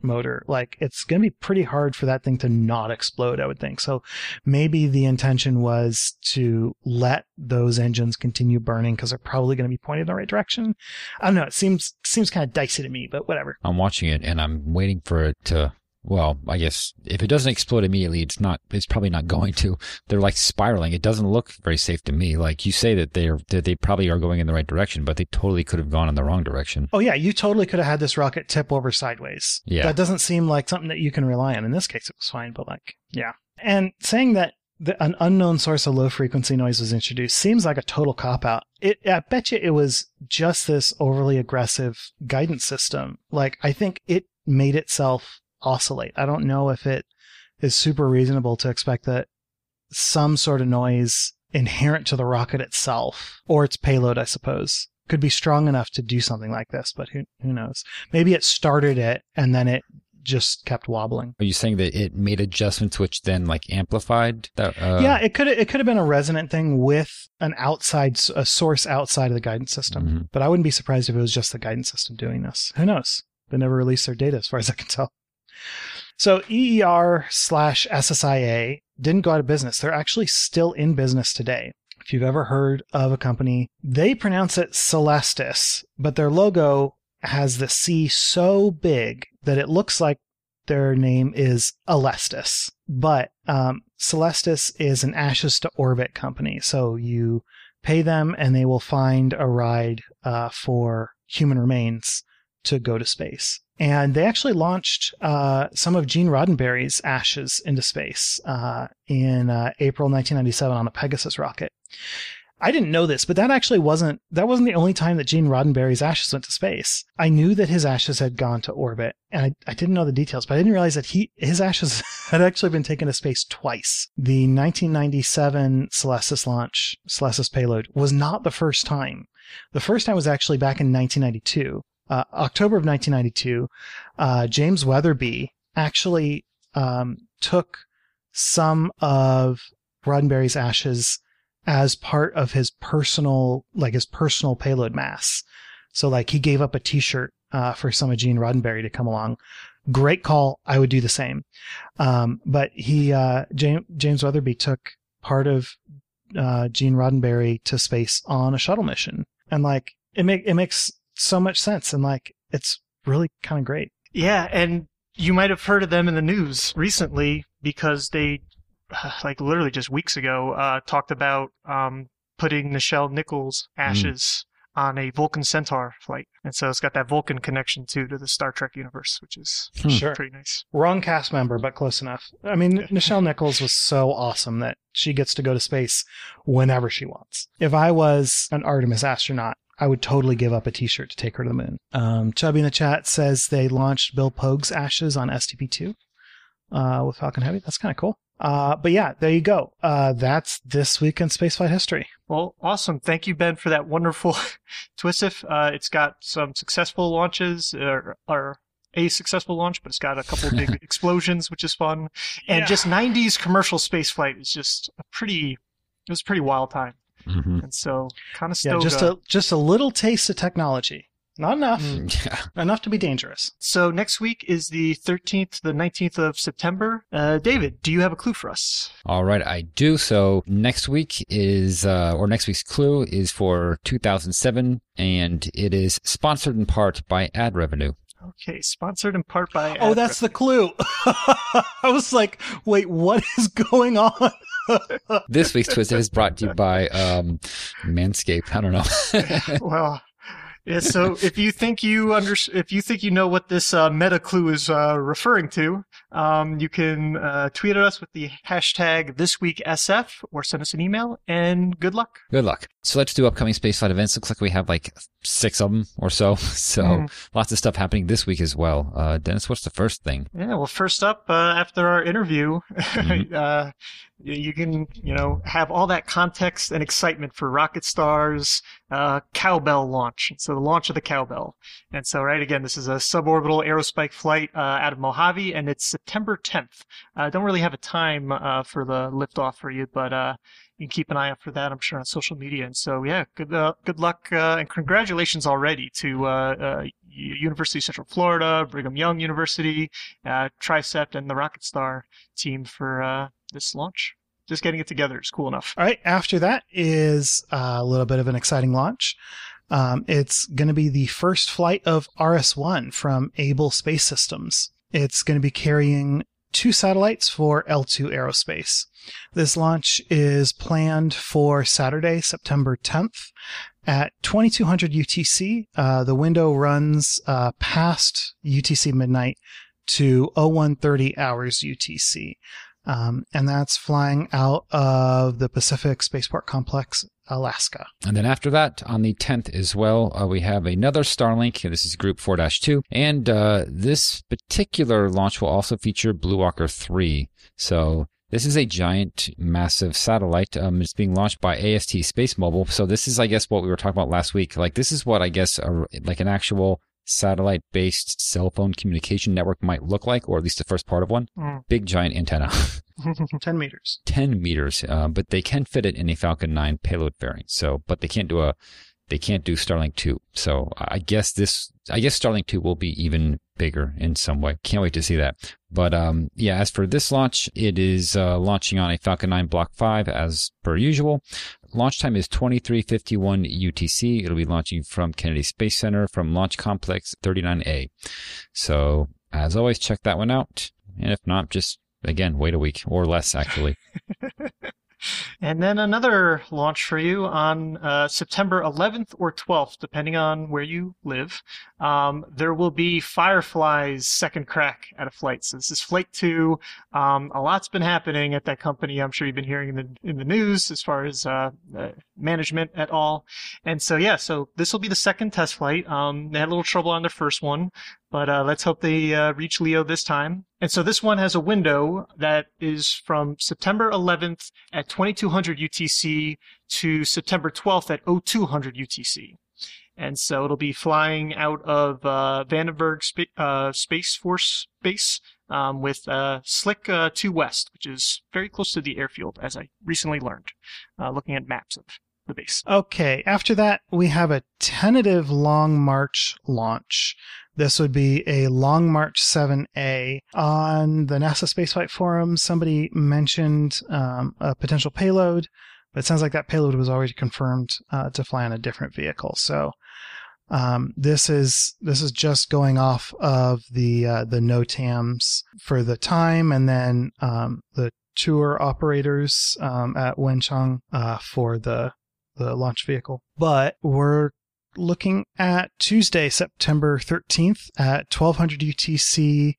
motor, like, it's going to be pretty hard for that thing to not explode, I would think. So maybe the intention was to let those engines continue burning because they're probably going to be pointed in the right direction. I don't know. It seems kind of dicey to me, but whatever. I'm watching it and I'm waiting for it to... Well, I guess if it doesn't explode immediately, it's probably not going to. They're like spiraling. It doesn't look very safe to me. Like, you say that they probably are going in the right direction, but they totally could have gone in the wrong direction. Oh yeah, you totally could have had this rocket tip over sideways. Yeah. That doesn't seem like something that you can rely on. In this case, it was fine, but like, yeah. And saying that an unknown source of low frequency noise was introduced seems like a total cop-out. I bet you it was just this overly aggressive guidance system. Like, I think it made itself oscillate. I don't know if it is super reasonable to expect that some sort of noise inherent to the rocket itself, or its payload, I suppose, could be strong enough to do something like this, but who knows? Maybe it started it and then it just kept wobbling. Are you saying that it made adjustments which then like amplified that? Yeah, it could have been a resonant thing with a source outside of the guidance system. Mm-hmm. But I wouldn't be surprised if it was just the guidance system doing this. Who knows? They never released their data as far as I can tell. So EER/SSIA didn't go out of business. They're actually still in business today. If you've ever heard of a company, they pronounce it Celestis, but their logo has the C so big that it looks like their name is Alestis. But Celestis is an ashes to orbit company. So you pay them and they will find a ride for human remains to go to space. And they actually launched some of Gene Roddenberry's ashes into space in April 1997 on a Pegasus rocket. I didn't know this, but that actually wasn't the only time that Gene Roddenberry's ashes went to space. I knew that his ashes had gone to orbit, and I didn't know the details, but I didn't realize that his ashes had actually been taken to space twice. The 1997 Celestis launch, Celestis payload, was not the first time. The first time was actually back in 1992, October of 1992. James Weatherby actually took some of Roddenberry's ashes as part of his personal, like his personal payload mass. So like he gave up a t-shirt for some of Gene Roddenberry to come along. Great call. I would do the same. But he, James Weatherby took part of Gene Roddenberry to space on a shuttle mission. And like, it makes so much sense. And like, it's really kind of great. Yeah. And you might have heard of them in the news recently because they, like literally just weeks ago, talked about putting Nichelle Nichols' ashes on a Vulcan Centaur flight. And so it's got that Vulcan connection, too, to the Star Trek universe, which is pretty nice. Wrong cast member, but close enough. I mean, Nichelle Nichols was so awesome that she gets to go to space whenever she wants. If I was an Artemis astronaut, I would totally give up a t-shirt to take her to the moon. Chubby in the chat says they launched Bill Pogue's ashes on STP-2 with Falcon Heavy. That's kind of cool. But yeah, there you go. That's this week in spaceflight history. Well, awesome. Thank you, Ben, for that wonderful TWSIF. It's got some successful launches, or a successful launch, but it's got a couple of big explosions, which is fun. And just 90s commercial spaceflight is just it was a pretty wild time. Mm-hmm. And so Conestoga. Yeah, just a little taste of technology. Not enough. Enough to be dangerous. So next week is the 13th to the 19th of September. David, do you have a clue for us? All right, I do. So next week is, or next week's clue is for 2007, and it is sponsored in part by ad revenue. Okay, sponsored in part by ad revenue. Oh, that's the clue. I was like, wait, what is going on? This week's TWSIF is brought to you by Manscaped. I don't know. Well... Yeah, so if you think you know what this meta clue is referring to, you can tweet at us with the hashtag ThisWeekSF or send us an email, and good luck. Good luck. So let's do upcoming spaceflight events. Looks like we have like 6 of them or so. So lots of stuff happening this week as well. Dennis, what's the first thing? Yeah, well, first up, after our interview, you can, have all that context and excitement for Rocket Star's Cowbell launch. So the launch of the Cowbell. And so, right, again, this is a suborbital aerospike flight out of Mojave, and it's September 10th. I don't really have a time for the liftoff for you, but you can keep an eye out for that, I'm sure, on social media. And so, yeah, good luck and congratulations already to University of Central Florida, Brigham Young University, TriSept, and the Rocket Star team for... this launch. Just getting it together is cool enough. All right. After that is a little bit of an exciting launch. It's going to be the first flight of RS-1 from Able Space Systems. It's going to be carrying 2 satellites for L2 Aerospace. This launch is planned for Saturday, September 10th at 2200 UTC. The window runs past UTC midnight to 0130 hours UTC. And that's flying out of the Pacific Spaceport Complex, Alaska. And then after that, on the 10th as well, we have another Starlink. This is Group 4-2. And this particular launch will also feature Blue Walker 3. So... this is a giant, massive satellite. It's being launched by AST SpaceMobile. So this is, I guess, what we were talking about last week. Like, this is what, I guess, like an actual... satellite-based cell phone communication network might look like, or at least the first part of one. Big, giant antenna. 10 meters. 10 meters, but they can fit it in a Falcon 9 payload fairing. So, but they can't do Starlink 2. So I guess Starlink 2 will be even bigger in some way. Can't wait to see that. But yeah, as for this launch, it is launching on a Falcon 9 Block 5 as per usual. Launch time is 23:51 UTC. It'll be launching from Kennedy Space Center from Launch Complex 39A. So as always, check that one out. And if not, just, again, wait a week or less, actually. And then another launch for you on September 11th or 12th, depending on where you live. There will be Firefly's second crack at a flight. So this is Flight 2. A lot's been happening at that company. I'm sure you've been hearing in the news as far as management at all. And so, yeah, so this will be the second test flight. They had a little trouble on their first one, but let's hope they reach LEO this time. And so this one has a window that is from September 11th at 2200 UTC to September 12th at 0200 UTC. And so it'll be flying out of Vandenberg Space Force Base with Slick 2 West, which is very close to the airfield, as I recently learned, looking at maps of the base. Okay, after that, we have a tentative Long March launch. This would be a Long March 7A. On the NASA Spaceflight Forum, somebody mentioned a potential payload, but it sounds like that payload was already confirmed to fly on a different vehicle. So this is just going off of the NOTAMs for the time, and then the tour operators at Wenchang for the launch vehicle. But we're looking at Tuesday, September 13th at 1200 UTC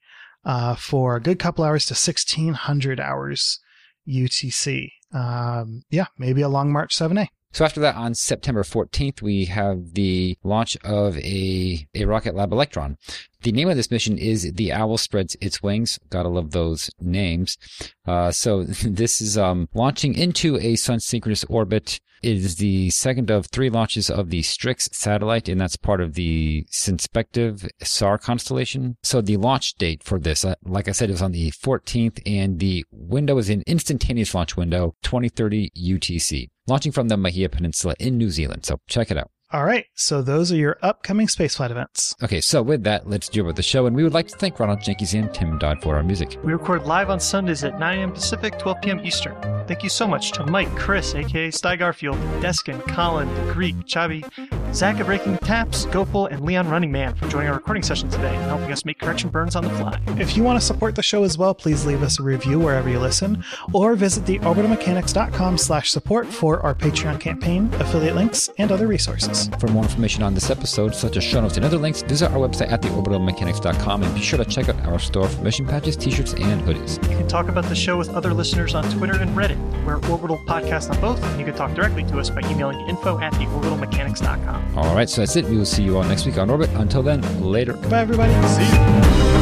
for a good couple hours to 1600 hours UTC. Yeah, maybe a Long March 7A. So after that, on September 14th, we have the launch of a Rocket Lab Electron. The name of this mission is The Owl Spreads Its Wings. Gotta love those names. So this is launching into a sun-synchronous orbit. It is the second of three launches of the Strix satellite, and that's part of the Synspective SAR constellation. So the launch date for this, like I said, is on the 14th, and the window is an instantaneous launch window, 2030 UTC, launching from the Mahia Peninsula in New Zealand. So check it out. All right, so those are your upcoming spaceflight events. Okay, so with that, let's deal with the show, and we would like to thank Ronald Jenkins and Tim Dodd for our music. We record live on Sundays at 9 a.m. Pacific, 12 p.m. Eastern. Thank you so much to Mike, Chris, a.k.a. Sty Garfield, Deskin, Colin, Greek, Chabi, Zach of Breaking Taps, Gopal, and Leon Running Man for joining our recording session today and helping us make correction burns on the fly. If you want to support the show as well, please leave us a review wherever you listen, or visit theorbitalmechanics.com/support for our Patreon campaign, affiliate links, and other resources. For more information on this episode, such as show notes and other links, visit our website at theorbitalmechanics.com and be sure to check out our store for mission patches, t-shirts, and hoodies. You can talk about the show with other listeners on Twitter and Reddit. We're Orbital Podcast on both, and you can talk directly to us by emailing info@theorbitalmechanics.com. All right, so that's it. We will see you all next week on Orbit. Until then, later. Bye, everybody. See you.